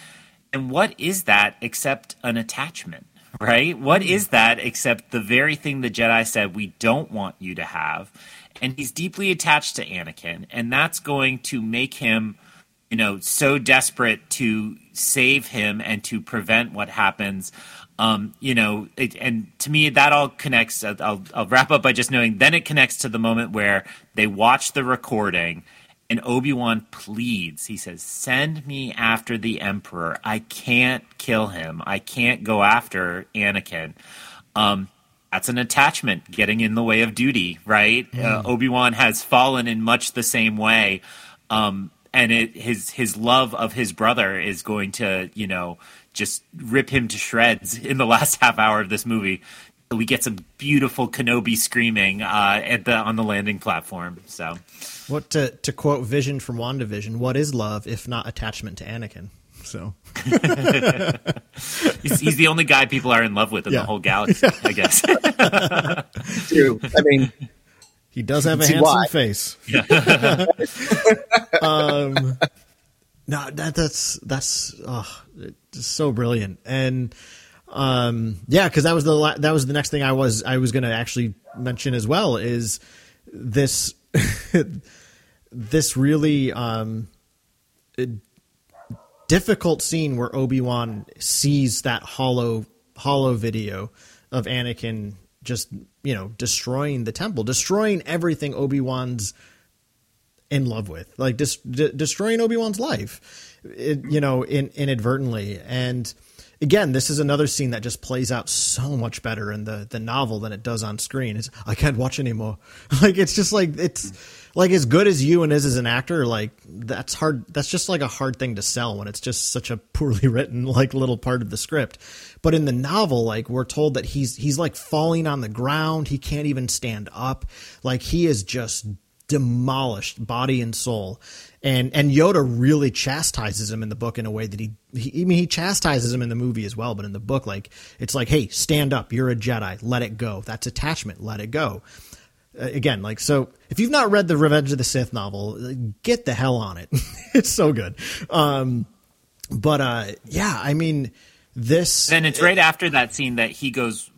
And what is that except an attachment, right? What is that except the very thing the Jedi said we don't want you to have? And he's deeply attached to Anakin, and that's going to make him, you know, so desperate to save him and to prevent what happens. Um, you know, it, and to me, that all connects. I'll, I'll wrap up by just knowing then it connects to the moment where they watch the recording and Obi-Wan pleads. He says, send me after the Emperor. I can't kill him. I can't go after Anakin. Um, that's an attachment getting in the way of duty, right? Mm. Uh, Obi-Wan has fallen in much the same way. Um, and it, his, his love of his brother is going to, you know, just rip him to shreds in the last half hour of this movie. We get some beautiful Kenobi screaming uh, at the on the landing platform. So, what to to quote Vision from WandaVision, what is love if not attachment to Anakin? So he's, he's the only guy people are in love with in yeah. the whole galaxy, yeah. I guess. True. I mean, he does have a handsome why. face. Yeah. um. No, that that's that's oh, it's so brilliant, and um, yeah, because that was the la- that was the next thing I was I was going to actually mention as well is this this really um, difficult scene where Obi-Wan sees that hollow hollow video of Anakin just, you know, destroying the temple, destroying everything Obi-Wan's in love with, like dis- de- destroying Obi-Wan's life, it, you know, in, inadvertently. And again, this is another scene that just plays out so much better in the, the novel than it does on screen. It's, I can't watch anymore. Like, it's just like, it's like as good as Ewan is as an actor, like that's hard. That's just like a hard thing to sell when it's just such a poorly written, like little part of the script. But in the novel, like we're told that he's, he's like falling on the ground. He can't even stand up. Like he is just demolished body and soul, and and Yoda really chastises him in the book in a way that he, he I mean he chastises him in the movie as well, but in the book, like it's like, hey, stand up, you're a Jedi, let it go, that's attachment, let it go. Uh, again, like, so if you've not read the Revenge of the Sith novel, get the hell on it. It's so good. Um but uh yeah, I mean this, and it's right it, after that scene that he goes,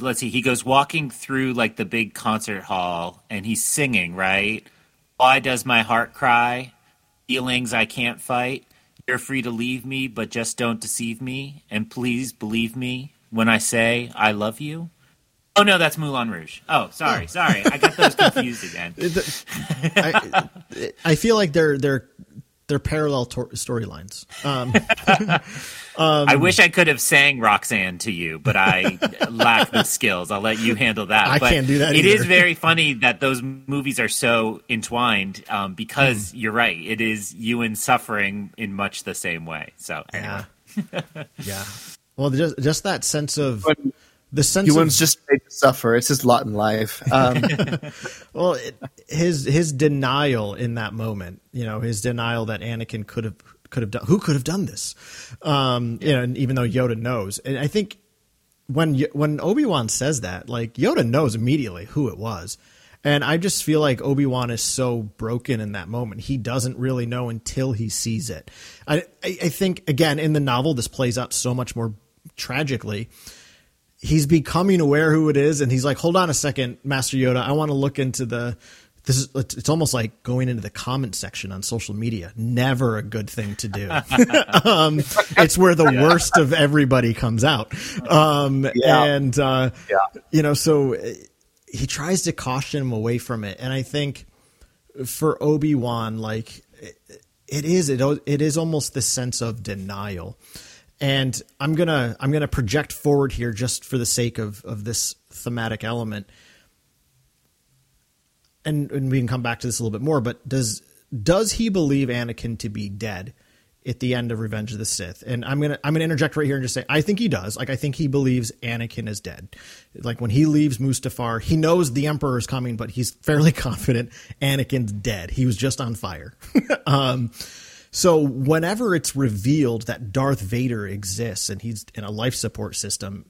let's see, he goes walking through like the big concert hall and he's singing, right? Why does my heart cry? Feelings I can't fight. You're free to leave me, but just don't deceive me. And please believe me when I say I love you. Oh, no, that's Moulin Rouge. Oh, sorry, oh. sorry. I got those confused again. I, I feel like they're they're... They're parallel to- storylines. Um, um, I wish I could have sang Roxanne to you, but I lack the skills. I'll let you handle that. I but can't do that either. It is very funny that those movies are so entwined, um, because mm. you're right. It is Ewan suffering in much the same way. So anyway. Yeah. yeah. Well, just, just that sense of... The sense Ewan's of, just made to suffer. It's his lot in life. Um. well, it, his his denial in that moment, you know, his denial that Anakin could have could have done, who could have done this, um, you know, and even though Yoda knows, and I think when when Obi-Wan says that, like Yoda knows immediately who it was, and I just feel like Obi-Wan is so broken in that moment. He doesn't really know until he sees it. I I, I think again in the novel this plays out so much more tragically. He's becoming aware who it is, and he's like, hold on a second, Master Yoda, I want to look into the this is it's almost like going into the comment section on social media. Never a good thing to do. um, it's where the yeah. worst of everybody comes out. Um, yeah. And, uh, yeah. you know, so he tries to caution him away from it. And I think for Obi-Wan, like it is, it, it is almost this sense of denial. And I'm going to I'm gonna project forward here just for the sake of, of this thematic element. And, and we can come back to this a little bit more, but does does he believe Anakin to be dead at the end of Revenge of the Sith? And I'm going to I'm gonna interject right here and just say, I think he does. Like, I think he believes Anakin is dead. Like, when he leaves Mustafar, he knows the Emperor is coming, but he's fairly confident Anakin's dead. He was just on fire. um So whenever it's revealed that Darth Vader exists and he's in a life support system,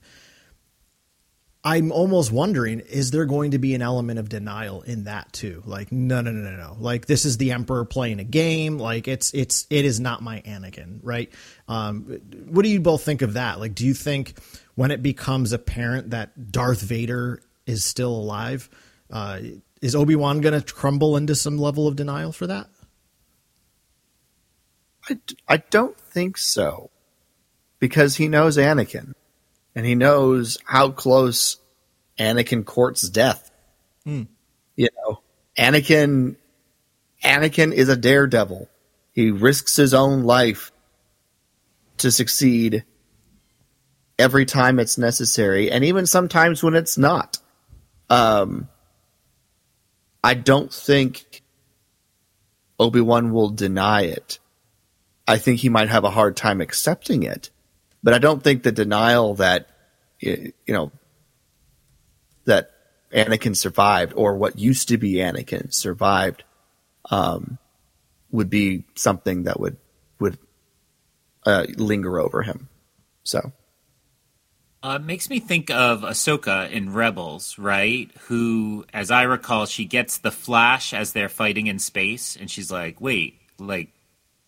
I'm almost wondering, is there going to be an element of denial in that too? Like, no, no, no, no, no. Like, this is the Emperor playing a game. Like, it's, it's, it is not my Anakin, right? Um, what do you both think of that? Like, do you think when it becomes apparent that Darth Vader is still alive, uh, is Obi-Wan going to crumble into some level of denial for that? I, I don't think so, because he knows Anakin and he knows how close Anakin courts death. Mm. You know, Anakin, Anakin is a daredevil. He risks his own life to succeed every time it's necessary. And even sometimes when it's not. Um, I don't think Obi-Wan will deny it. I think he might have a hard time accepting it, but I don't think the denial that, you know, that Anakin survived or what used to be Anakin survived, um, would be something that would, would, uh, linger over him. So. Uh, it makes me think of Ahsoka in Rebels, right? Who, as I recall, she gets the flash as they're fighting in space and she's like, wait, like,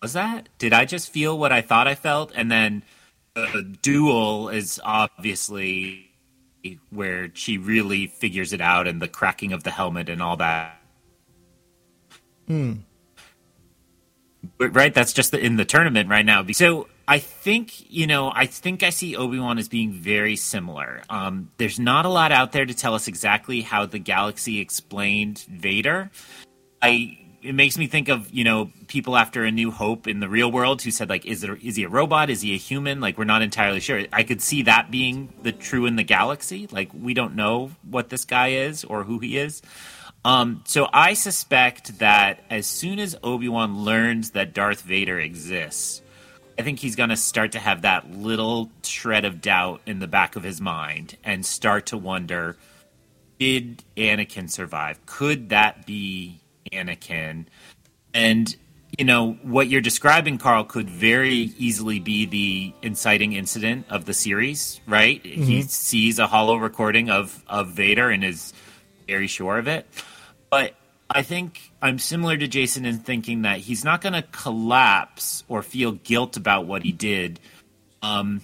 was that? Did I just feel what I thought I felt? And then the duel is obviously where she really figures it out, and the cracking of the helmet and all that. Hmm. Right? That's just the, in the tournament right now. So I think, you know, I think I see Obi-Wan as being very similar. Um, there's not a lot out there to tell us exactly how the galaxy explained Vader. I... It makes me think of, you know, people after A New Hope in the real world who said, like, is it, is he a robot? Is he a human? Like, we're not entirely sure. I could see that being the true in the galaxy. Like, we don't know what this guy is or who he is. Um, so I suspect that as soon as Obi-Wan learns that Darth Vader exists, I think he's going to start to have that little shred of doubt in the back of his mind and start to wonder, did Anakin survive? Could that be Anakin? And, you know, what you're describing, Carl, could very easily be the inciting incident of the series, right? Mm-hmm. He sees a holo recording of, of Vader and is very sure of it. But I think I'm similar to Jason in thinking that he's not going to collapse or feel guilt about what he did. Um,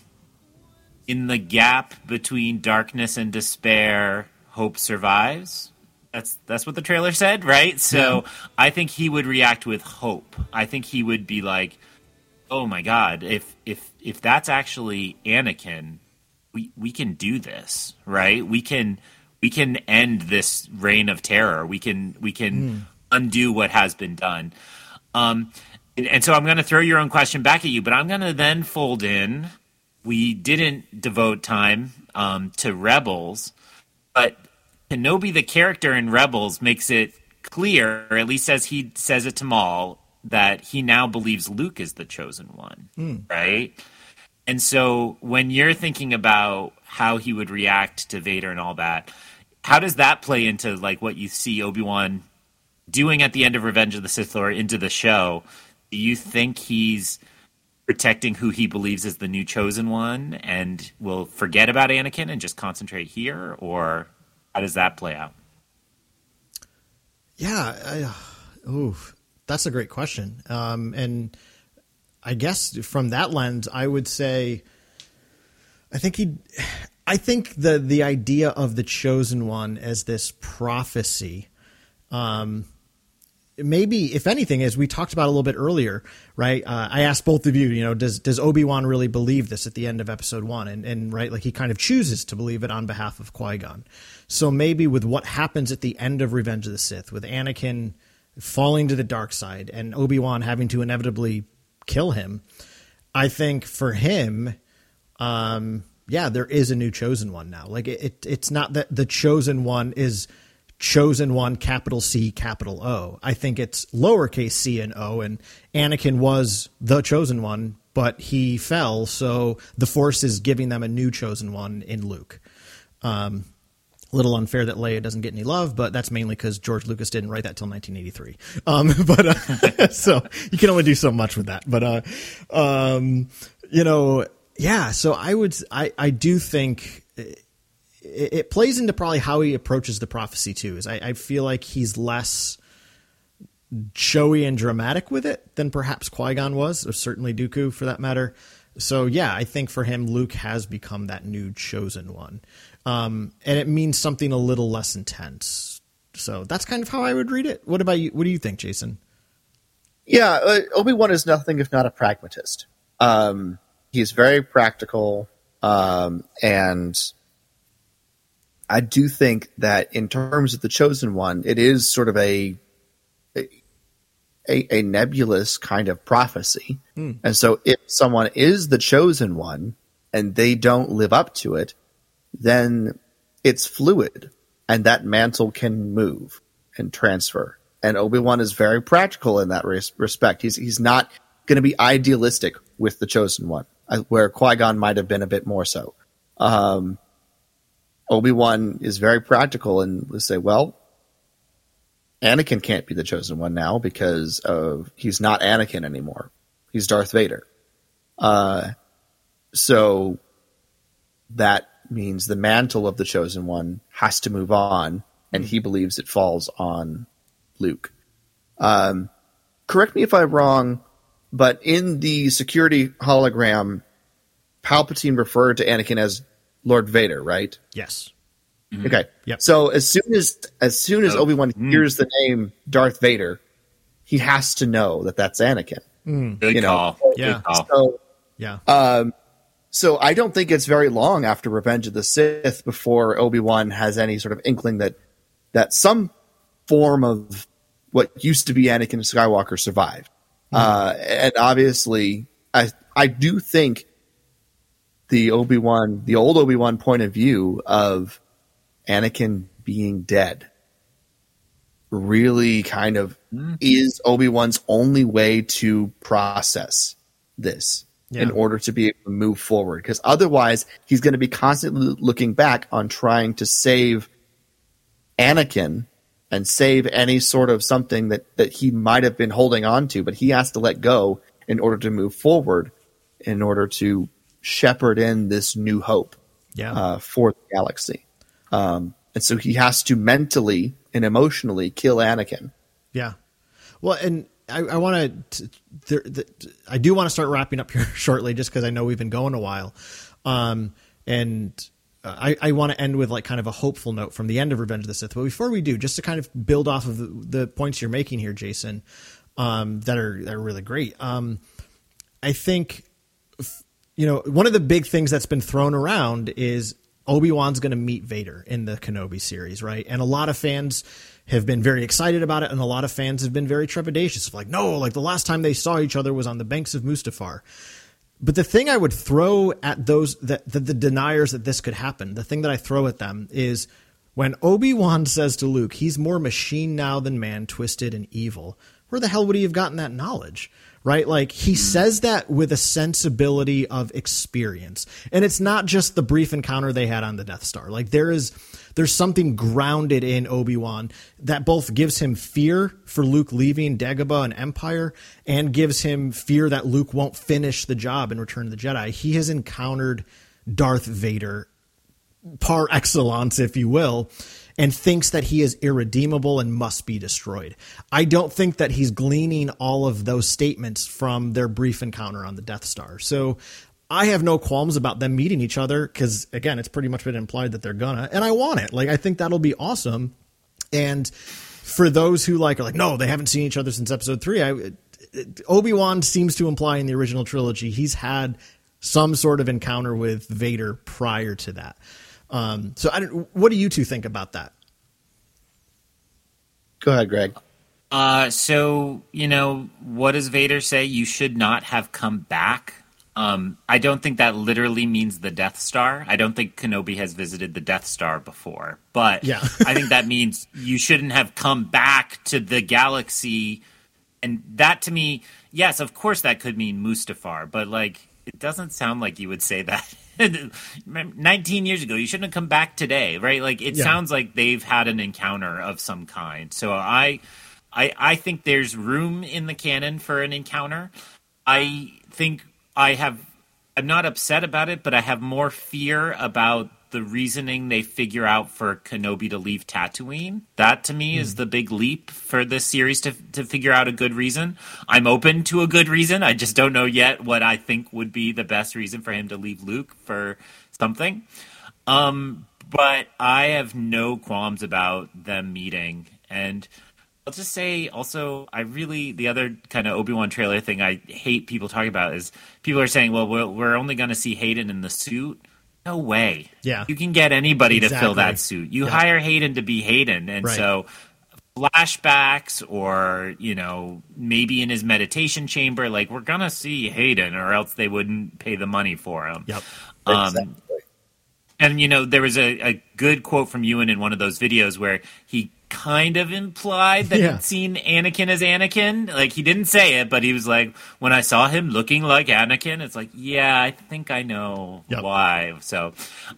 in the gap between darkness and despair, hope survives. That's that's what the trailer said, right? So yeah. I think he would react with hope. I think he would be like, oh my God, if if if that's actually Anakin, we, we can do this, right? We can we can end this reign of terror. We can we can mm. undo what has been done. Um, and, and so I'm gonna throw your own question back at you, but I'm gonna then fold in, we didn't devote time um, to Rebels, but Kenobi, the character in Rebels, makes it clear, or at least as he says it to Maul, that he now believes Luke is the chosen one, mm. right? And so when you're thinking about how he would react to Vader and all that, how does that play into like what you see Obi-Wan doing at the end of Revenge of the Sith or into the show? Do you think he's protecting who he believes is the new chosen one and will forget about Anakin and just concentrate here, or... how does that play out? Yeah. I, oh, that's a great question. Um, and I guess from that lens, I would say, I think he, I think the, the idea of the chosen one as this prophecy, um, maybe if anything, as we talked about a little bit earlier, right. Uh, I asked both of you, you know, does, does Obi-Wan really believe this at the end of episode one? And, and right. Like he kind of chooses to believe it on behalf of Qui-Gon. So maybe with what happens at the end of Revenge of the Sith, with Anakin falling to the dark side and Obi-Wan having to inevitably kill him, I think for him, um, yeah, there is a new chosen one now. Like it, it it's not that the chosen one is chosen one, capital C, capital O. I think it's lowercase c and O, and Anakin was the chosen one, but he fell. So the Force is giving them a new chosen one in Luke. Um, A little unfair that Leia doesn't get any love, but that's mainly because George Lucas didn't write that till nineteen eighty-three. Um, but uh, so you can only do so much with that. But uh, um, you know, yeah. So I would, I, I do think it, it plays into probably how he approaches the prophecy too. Is I, I feel like he's less showy and dramatic with it than perhaps Qui-Gon was, or certainly Dooku for that matter. So yeah, I think for him, Luke has become that new chosen one. Um, and it means something a little less intense. So that's kind of how I would read it. What about you? What do you think, Jason? Yeah. Uh, Obi-Wan is nothing if not a pragmatist. Um, he's very practical. Um, and I do think that in terms of the chosen one, it is sort of a, a, a nebulous kind of prophecy. Hmm. And so if someone is the chosen one and they don't live up to it, then it's fluid, and that mantle can move and transfer. And Obi-Wan is very practical in that res- respect. He's he's not going to be idealistic with the chosen one, where Qui-Gon might have been a bit more so. Um, Obi-Wan is very practical and will say, well, Anakin can't be the chosen one now because of he's not Anakin anymore. He's Darth Vader. Uh, so that means the mantle of the chosen one has to move on, and he believes it falls on Luke. Um, correct me if I'm wrong, but in the security hologram, Palpatine referred to Anakin as Lord Vader, right? Yes. Mm-hmm. Okay. Yep. So as soon as as soon as oh. Obi-Wan mm. hears the name Darth Vader, he has to know that that's Anakin. Mm. Good you call. Know? Yeah. So, yeah. Um, So I don't think it's very long after Revenge of the Sith before Obi-Wan has any sort of inkling that that some form of what used to be Anakin Skywalker survived. Mm-hmm. Uh, and obviously, I I do think the Obi-Wan, the old Obi-Wan point of view of Anakin being dead really kind of mm-hmm. is Obi-Wan's only way to process this. Yeah. In order to be able to move forward, because otherwise he's going to be constantly looking back on trying to save Anakin and save any sort of something that, that he might have been holding on to, but he has to let go in order to move forward, in order to shepherd in this new hope yeah. uh, for the galaxy. Um, and so he has to mentally and emotionally kill Anakin. Yeah. Well, and I, I want to, the, I do want to start wrapping up here shortly, just because I know we've been going a while. Um, and uh, I, I want to end with like kind of a hopeful note from the end of Revenge of the Sith. But before we do, just to kind of build off of the, the points you're making here, Jason, um, that are, that are really great. Um, I think, you know, one of the big things that's been thrown around is Obi-Wan's going to meet Vader in the Kenobi series. Right. And a lot of fans have been very excited about it. And a lot of fans have been very trepidatious. Like, no, like the last time they saw each other was on the banks of Mustafar. But the thing I would throw at those that the, the deniers that this could happen, the thing that I throw at them is when Obi-Wan says to Luke, he's more machine now than man, twisted and evil. Where the hell would he have gotten that knowledge? Right? Like he says that with a sensibility of experience, and it's not just the brief encounter they had on the Death Star. Like there is, there's something grounded in Obi-Wan that both gives him fear for Luke leaving Dagobah and Empire, and gives him fear that Luke won't finish the job in Return of the Jedi. He has encountered Darth Vader par excellence, if you will, and thinks that he is irredeemable and must be destroyed. I don't think that he's gleaning all of those statements from their brief encounter on the Death Star. So I have no qualms about them meeting each other, because, again, it's pretty much been implied that they're gonna, and I want it. Like, I think that'll be awesome. And for those who like are like, no, they haven't seen each other since episode three. I, Obi-Wan seems to imply in the original trilogy, he's had some sort of encounter with Vader prior to that. Um, so I don't, what do you two think about that? Go ahead, Greg. Uh, so, you know, what does Vader say? You should not have come back. Um, I don't think that literally means the Death Star. I don't think Kenobi has visited the Death Star before, but yeah. I think that means you shouldn't have come back to the galaxy. And that to me, yes, of course that could mean Mustafar, but like, it doesn't sound like you would say that nineteen years ago. You shouldn't have come back today, right? Like, it yeah. sounds like they've had an encounter of some kind. So I, I, I think there's room in the canon for an encounter. I think I have, I'm not upset about it, but I have more fear about the reasoning they figure out for Kenobi to leave Tatooine. That to me mm. is the big leap for this series to to figure out a good reason. I'm open to a good reason. I just don't know yet what I think would be the best reason for him to leave Luke for something. Um, but I have no qualms about them meeting. And I'll just say also, I really, the other kind of Obi-Wan trailer thing I hate people talking about is people are saying, well, we're, we're only going to see Hayden in the suit. No way. Yeah. You can get anybody exactly. to fill that suit. You yeah. hire Hayden to be Hayden. And right. so flashbacks or, you know, maybe in his meditation chamber, like, we're going to see Hayden or else they wouldn't pay the money for him. Yep. Um, exactly. And, you know, there was a, a good quote from Ewan in one of those videos where he kind of implied that yeah. he'd seen Anakin as Anakin. Like, he didn't say it, but he was like, when I saw him looking like Anakin, it's like, yeah, I think I know yep. why. So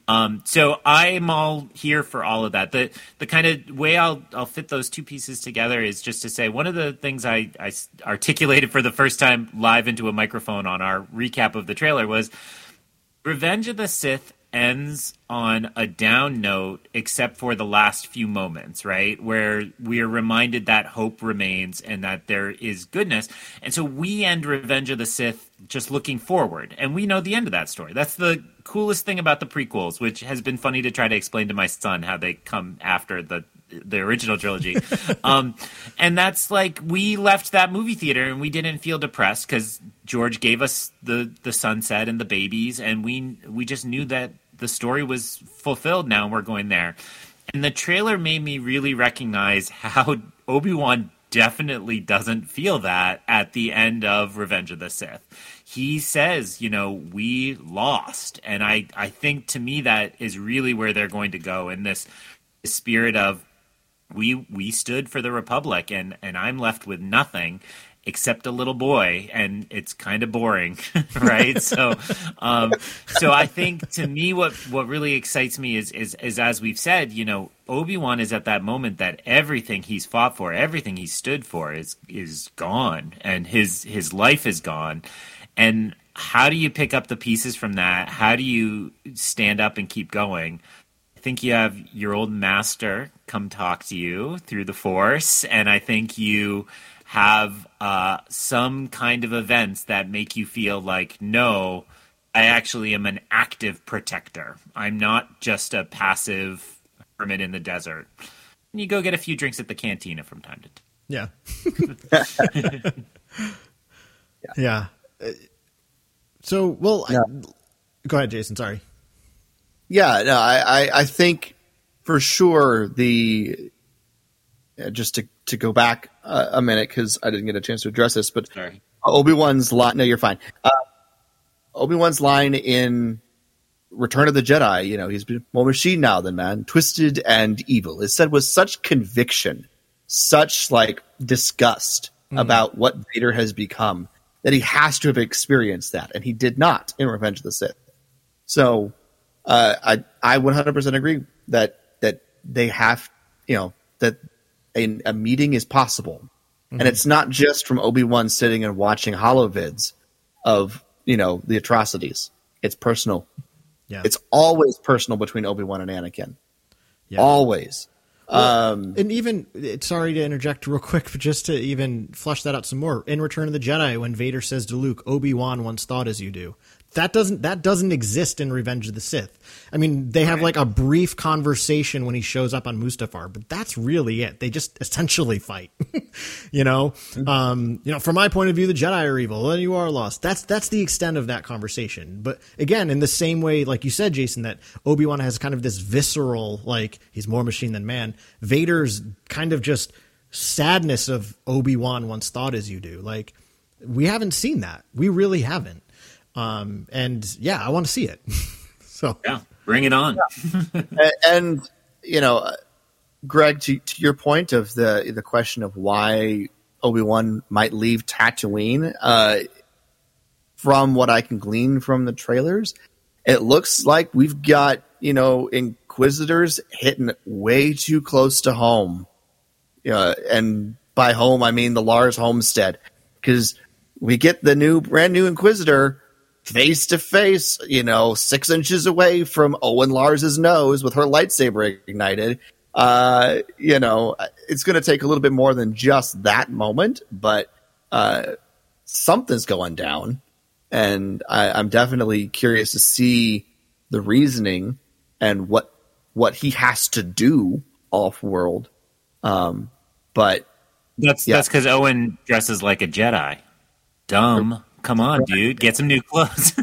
um, so I'm all here for all of that. The the kind of way I'll I'll fit those two pieces together is just to say one of the things I, I articulated for the first time live into a microphone on our recap of the trailer was Revenge of the Sith ends on a down note except for the last few moments, right? Where we are reminded that hope remains and that there is goodness. And so we end Revenge of the Sith just looking forward. And we know the end of that story. That's the coolest thing about the prequels, which has been funny to try to explain to my son how they come after the the original trilogy. um, and that's like, we left that movie theater and we didn't feel depressed because George gave us the, the sunset and the babies. And we, we just knew that the story was fulfilled now and we're going there. And the trailer made me really recognize how Obi-Wan definitely doesn't feel that at the end of Revenge of the Sith. He says, you know, we lost. And I, I think to me that is really where they're going to go in this, this spirit of, We we stood for the Republic, and, and I'm left with nothing except a little boy, and it's kind of boring, right? so, um, so I think to me, what, what really excites me is, is is as we've said, you know, Obi-Wan is at that moment that everything he's fought for, everything he stood for, is is gone, and his his life is gone, and how do you pick up the pieces from that? How do you stand up and keep going? I think you have your old master come talk to you through the Force, and I think you have uh, some kind of events that make you feel like, no, I actually am an active protector. I'm not just a passive hermit in the desert. And you go get a few drinks at the cantina from time to time. Yeah. yeah. yeah. So, well, yeah. I, go ahead, Jason. Sorry. Yeah, no, I, I think for sure the – just to, to go back a, a minute because I didn't get a chance to address this, but Sorry. Obi-Wan's line – no, you're fine. Uh, Obi-Wan's line in Return of the Jedi, you know, he's been more machine now than man, twisted and evil. It's said with such conviction, such like disgust mm. about what Vader has become that he has to have experienced that, and he did not in Revenge of the Sith. So – Uh, I I one hundred percent agree that that they have, you know, that a, a meeting is possible. Mm-hmm. And it's not just from Obi-Wan sitting and watching holovids of, you know, the atrocities. It's personal. Yeah. It's always personal between Obi-Wan and Anakin. Yeah. Always. Well, um, and even, sorry to interject real quick, but just to even flesh that out some more. In Return of the Jedi, when Vader says to Luke, Obi-Wan once thought as you do. That doesn't that doesn't exist in Revenge of the Sith. I mean, they have like a brief conversation when he shows up on Mustafar, but that's really it. They just essentially fight, you know, um, you know, from my point of view, the Jedi are evil and you are lost. That's that's the extent of that conversation. But again, in the same way, like you said, Jason, that Obi-Wan has kind of this visceral, like he's more machine than man. Vader's kind of just sadness of Obi-Wan once thought as you do. Like, we haven't seen that. We really haven't. Um, and yeah, I want to see it. so yeah, bring it on. yeah. and, and, you know, Greg, to, to your point of the, the question of why Obi-Wan might leave Tatooine, uh, from what I can glean from the trailers, It looks like we've got, you know, Inquisitors hitting way too close to home. Uh, and by home, I mean the Lars homestead. Because we get the new, brand new Inquisitor face to face, you know, six inches away from Owen Lars's nose with her lightsaber ignited. Uh, you know, it's going to take a little bit more than just that moment, but uh, something's going down. And I, I'm definitely curious to see the reasoning and what what he has to do off world. Um, but that's yeah. that's because Owen dresses like a Jedi. Dumb. Come on, dude. Get some new clothes. or,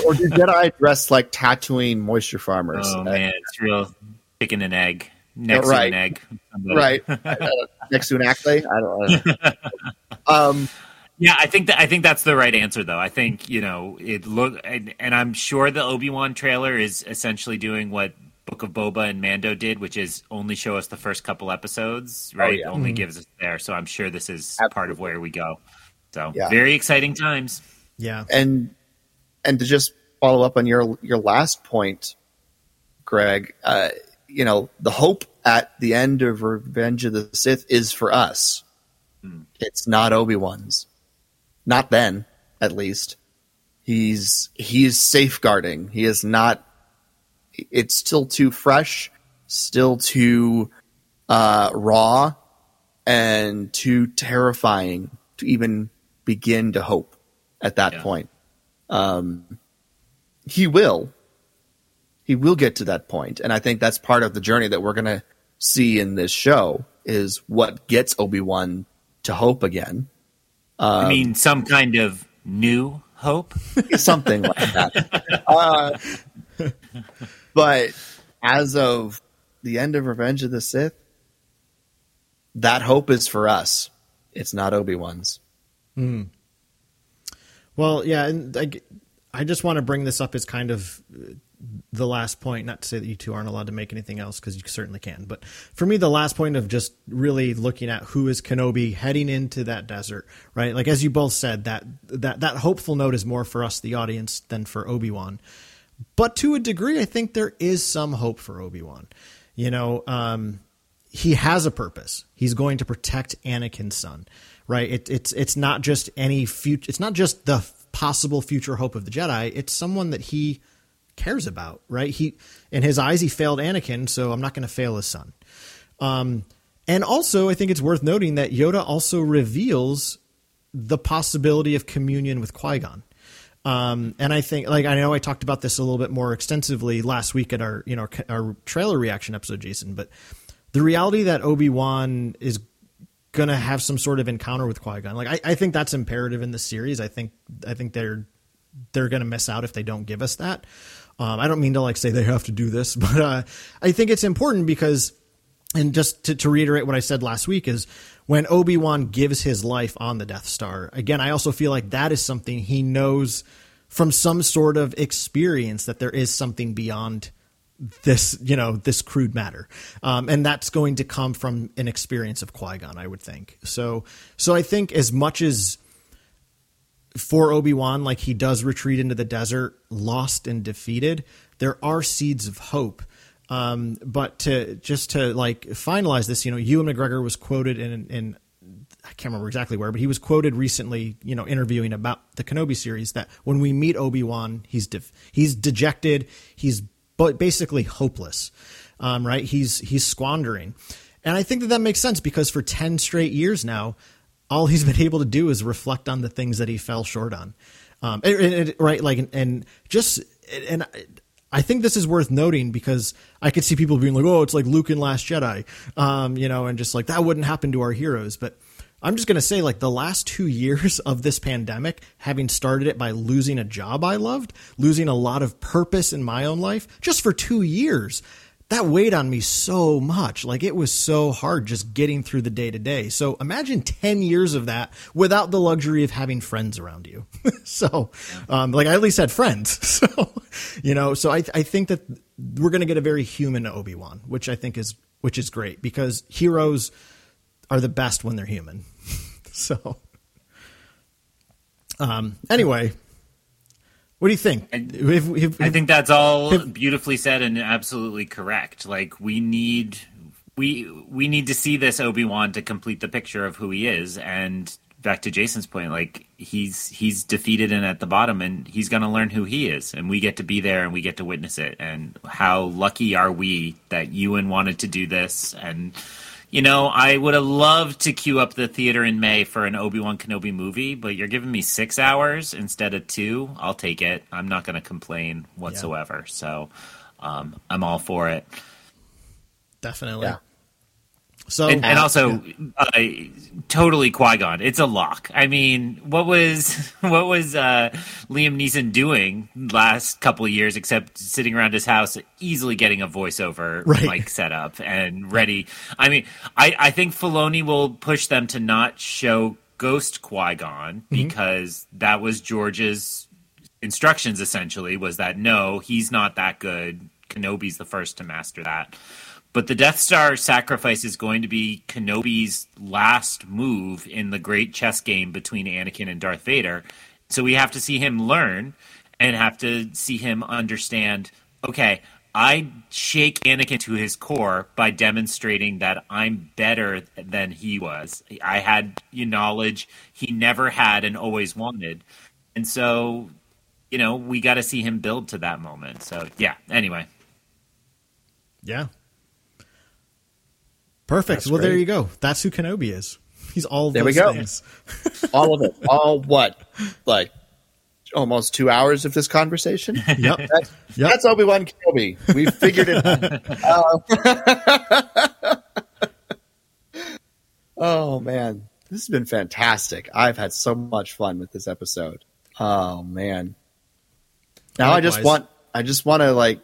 or do Jedi dress like Tatooine moisture farmers? Oh, man. It's real chicken and egg. Next right. to an egg. Right. Next to an accolade? I don't know. um, yeah, I think that I think that's the right answer, though. I think, you know, it look, and, and I'm sure the Obi-Wan trailer is essentially doing what Book of Boba and Mando did, which is only show us the first couple episodes, right? Oh, yeah. Only mm-hmm. gives us there. So I'm sure this is Absolutely. part of where we go. So yeah. very exciting times. Yeah. And and to just follow up on your your last point, Greg, uh, you know, the hope at the end of Revenge of the Sith is for us. Mm. It's not Obi-Wan's. Not then, at least. He's he's safeguarding. He is not it's still too fresh, still too uh, raw and too terrifying to even begin to hope at that yeah. point. Um, he will. He will get to that point. And I think that's part of the journey that we're going to see in this show is what gets Obi-Wan to hope again. Um, I mean, some kind of new hope? Something like that. Uh, but as of the end of Revenge of the Sith, that hope is for us. It's not Obi-Wan's. Mm. Well, yeah, and I, I just want to bring this up as kind of the last point, not to say that you two aren't allowed to make anything else, because you certainly can. But for me, the last point of just really looking at who is Kenobi heading into that desert, right? Like, as you both said, that that that hopeful note is more for us, the audience, than for Obi-Wan. But to a degree, I think there is some hope for Obi-Wan. You know, um, he has a purpose. He's going to protect Anakin's son, right? It, it's it's not just any future. It's not just the possible future hope of the Jedi. It's someone that he cares about, right? He, in his eyes, he failed Anakin, so I'm not going to fail his son. Um, and also, I think it's worth noting that Yoda also reveals the possibility of communion with Qui-Gon. Um, and I think, like, I know I talked about this a little bit more extensively last week at our, you know, our trailer reaction episode, Jason, but the reality that Obi-Wan is going to have some sort of encounter with Qui-Gon, like, I, I think that's imperative in the series. I think I think they're they're going to miss out if they don't give us that. Um, I don't mean to, like, say they have to do this, but uh, I think it's important because, and just to, to reiterate what I said last week, is when Obi-Wan gives his life on the Death Star, again, I also feel like that is something he knows from some sort of experience, that there is something beyond this, you know, this crude matter. Um, and that's going to come from an experience of Qui-Gon, I would think. So, so I think as much as for Obi-Wan, like, he does retreat into the desert, lost and defeated, there are seeds of hope. Um, but to just to like finalize this, you know, Ewan McGregor was quoted in, in, I can't remember exactly where, but he was quoted recently, you know, interviewing about the Kenobi series, that when we meet Obi-Wan, he's, def- he's dejected. He's but basically hopeless, um, right? He's, he's squandering. And I think that that makes sense, because for ten straight years now, all he's been able to do is reflect on the things that he fell short on. Um, and, and, right. Like, and, and just, and I think this is worth noting, because I could see people being like, oh, it's like Luke in Last Jedi, um, you know, and just like, that wouldn't happen to our heroes. But I'm just going to say, like, the last two years of this pandemic, having started it by losing a job I loved, losing a lot of purpose in my own life, just for two years, that weighed on me so much. Like, it was so hard just getting through the day to day. So imagine ten years of that without the luxury of having friends around you. so um, like, I at least had friends. So, you know, so I, I think that we're going to get a very human Obi-Wan, which I think is, which is great, because heroes are the best when they're human. so, um, anyway, What do you think? I, if, if, if, I think that's all if, beautifully said and absolutely correct. Like, we need we we need to see this Obi-Wan to complete the picture of who he is. And back to Jason's point, like, he's he's defeated and at the bottom, and he's going to learn who he is. And we get to be there, and we get to witness it. And how lucky are we that Ewan wanted to do this? And, you know, I would have loved to queue up the theater in May for an Obi-Wan Kenobi movie, but you're giving me six hours instead of two. I'll take it. I'm not going to complain whatsoever. Yeah. So um, I'm all for it. Definitely. Yeah. So And, and also, yeah. uh, totally Qui-Gon. It's a lock. I mean, what was what was uh, Liam Neeson doing last couple of years except sitting around his house easily getting a voiceover right. mic set up and ready? I mean, I, I think Filoni will push them to not show Ghost Qui-Gon mm-hmm. because that was George's instructions, essentially, was that, no, he's not that good. Kenobi's the first to master that. But the Death Star sacrifice is going to be Kenobi's last move in the great chess game between Anakin and Darth Vader. So we have to see him learn and have to see him understand, okay, I shake Anakin to his core by demonstrating that I'm better than he was. I had knowledge he never had and always wanted. And so, you know, we got to see him build to that moment. So, yeah, anyway. Yeah. Perfect. That's well, great. There you go. That's who Kenobi is. He's all of there those we go. Things. All of it. All what? Like almost two hours of this conversation? Yep. That's, yep. that's Obi-Wan Kenobi. We figured it out. Uh, oh, man. This has been fantastic. I've had so much fun with this episode. Oh, man. Now Likewise. I just want I just want to, like,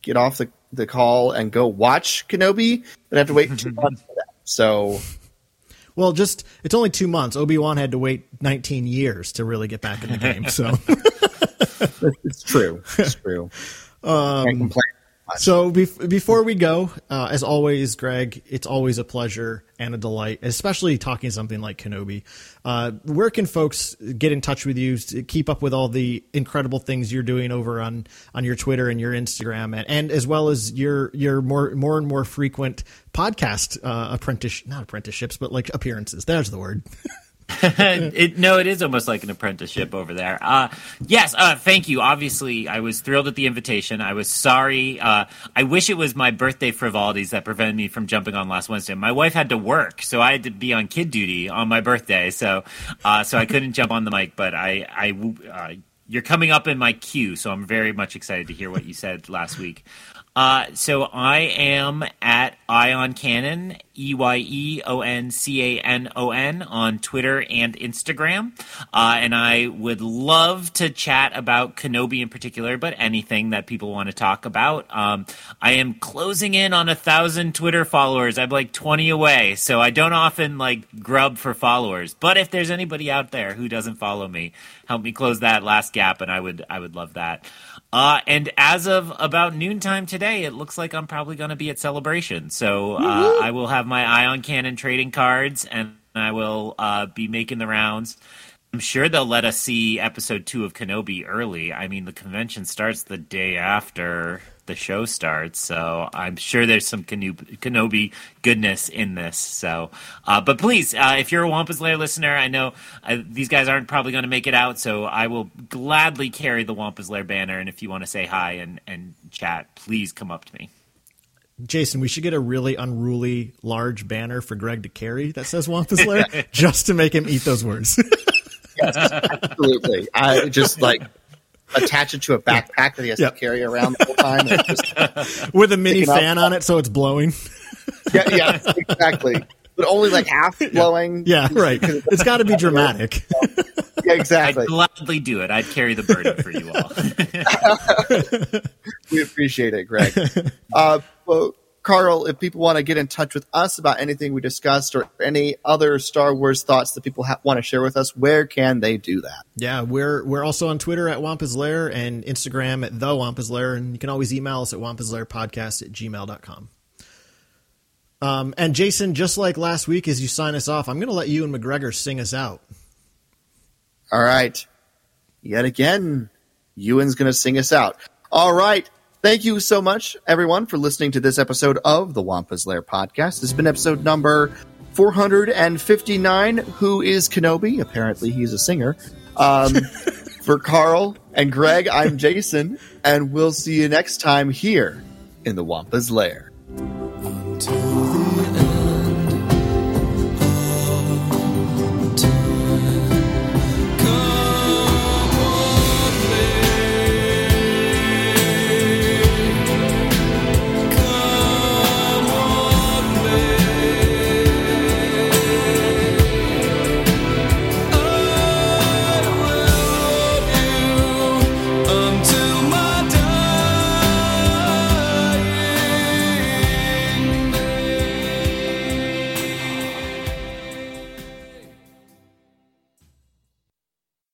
get off the the call and go watch Kenobi, but I have to wait two months for that. So, well, just it's only two months. Obi-Wan had to wait nineteen years to really get back in the game. So, it's true. It's true. Um, Can't complain much. So, be- before we go, uh, as always, Greg, it's always a pleasure and a delight, especially talking something like Kenobi. Uh, where can folks get in touch with you to keep up with all the incredible things you're doing over on, on your Twitter and your Instagram, and, and as well as your your more more and more frequent podcast uh, apprentice not apprenticeships but like appearances? There's the word. it, no, it is almost like an apprenticeship over there. Uh, yes, uh, thank you. Obviously, I was thrilled at the invitation. I was sorry. Uh, I wish it was my birthday frivolities that prevented me from jumping on last Wednesday. My wife had to work, so I had to be on kid duty on my birthday. So, uh, so I couldn't jump on the mic. But I, I, uh, you're coming up in my queue, so I'm very much excited to hear what you said last week. Uh, so I am at Ion Cannon, E Y E O N C A N O N on Twitter and Instagram. Uh, and I would love to chat about Kenobi in particular, but anything that people want to talk about. Um, I am closing in on a thousand Twitter followers. I'm like twenty away. So I don't often like grub for followers, but if there's anybody out there who doesn't follow me, help me close that last gap. And I would, I would love that. Uh, and as of about noontime today, it looks like I'm probably going to be at Celebration. So uh, I will have my Ion Cannon trading cards, and I will uh, be making the rounds. I'm sure they'll let us see episode two of Kenobi early. I mean, the convention starts the day after the show starts, so I'm sure there's some Kenobi goodness in this. So, uh, but please, uh, if you're a Wampa's Lair listener, I know uh, these guys aren't probably going to make it out, so I will gladly carry the Wampa's Lair banner. And if you want to say hi and, and chat, please come up to me. Jason, we should get a really unruly large banner for Greg to carry that says Wampa's Lair just to make him eat those words. Yes, absolutely. I just like attach it to a backpack that he has yep. to carry around the whole time, and just with a mini fan up. On it, so it's blowing. Yeah, yeah, exactly. But only like half blowing. Yeah, yeah right. It's got to be dramatic. Yeah, exactly. I'd gladly do it. I'd carry the burden for you all. We appreciate it, Greg. Uh, well, Carl, if people want to get in touch with us about anything we discussed or any other Star Wars thoughts that people ha- want to share with us, where can they do that? Yeah, we're we're also on Twitter at Wampa's Lair and Instagram at The Wampa's Lair, and you can always email us at wampaslairpodcast at gmail dot com. Um, and Jason, just like last week, as you sign us off, I'm going to let you and McGregor sing us out. All right. Yet again, Ewan's going to sing us out. All right. Thank you so much, everyone, for listening to this episode of the Wampa's Lair podcast. This has been episode number four hundred fifty-nine. Who is Kenobi? Apparently, he's a singer. Um, for Carl and Greg, I'm Jason, and we'll see you next time here in the Wampa's Lair.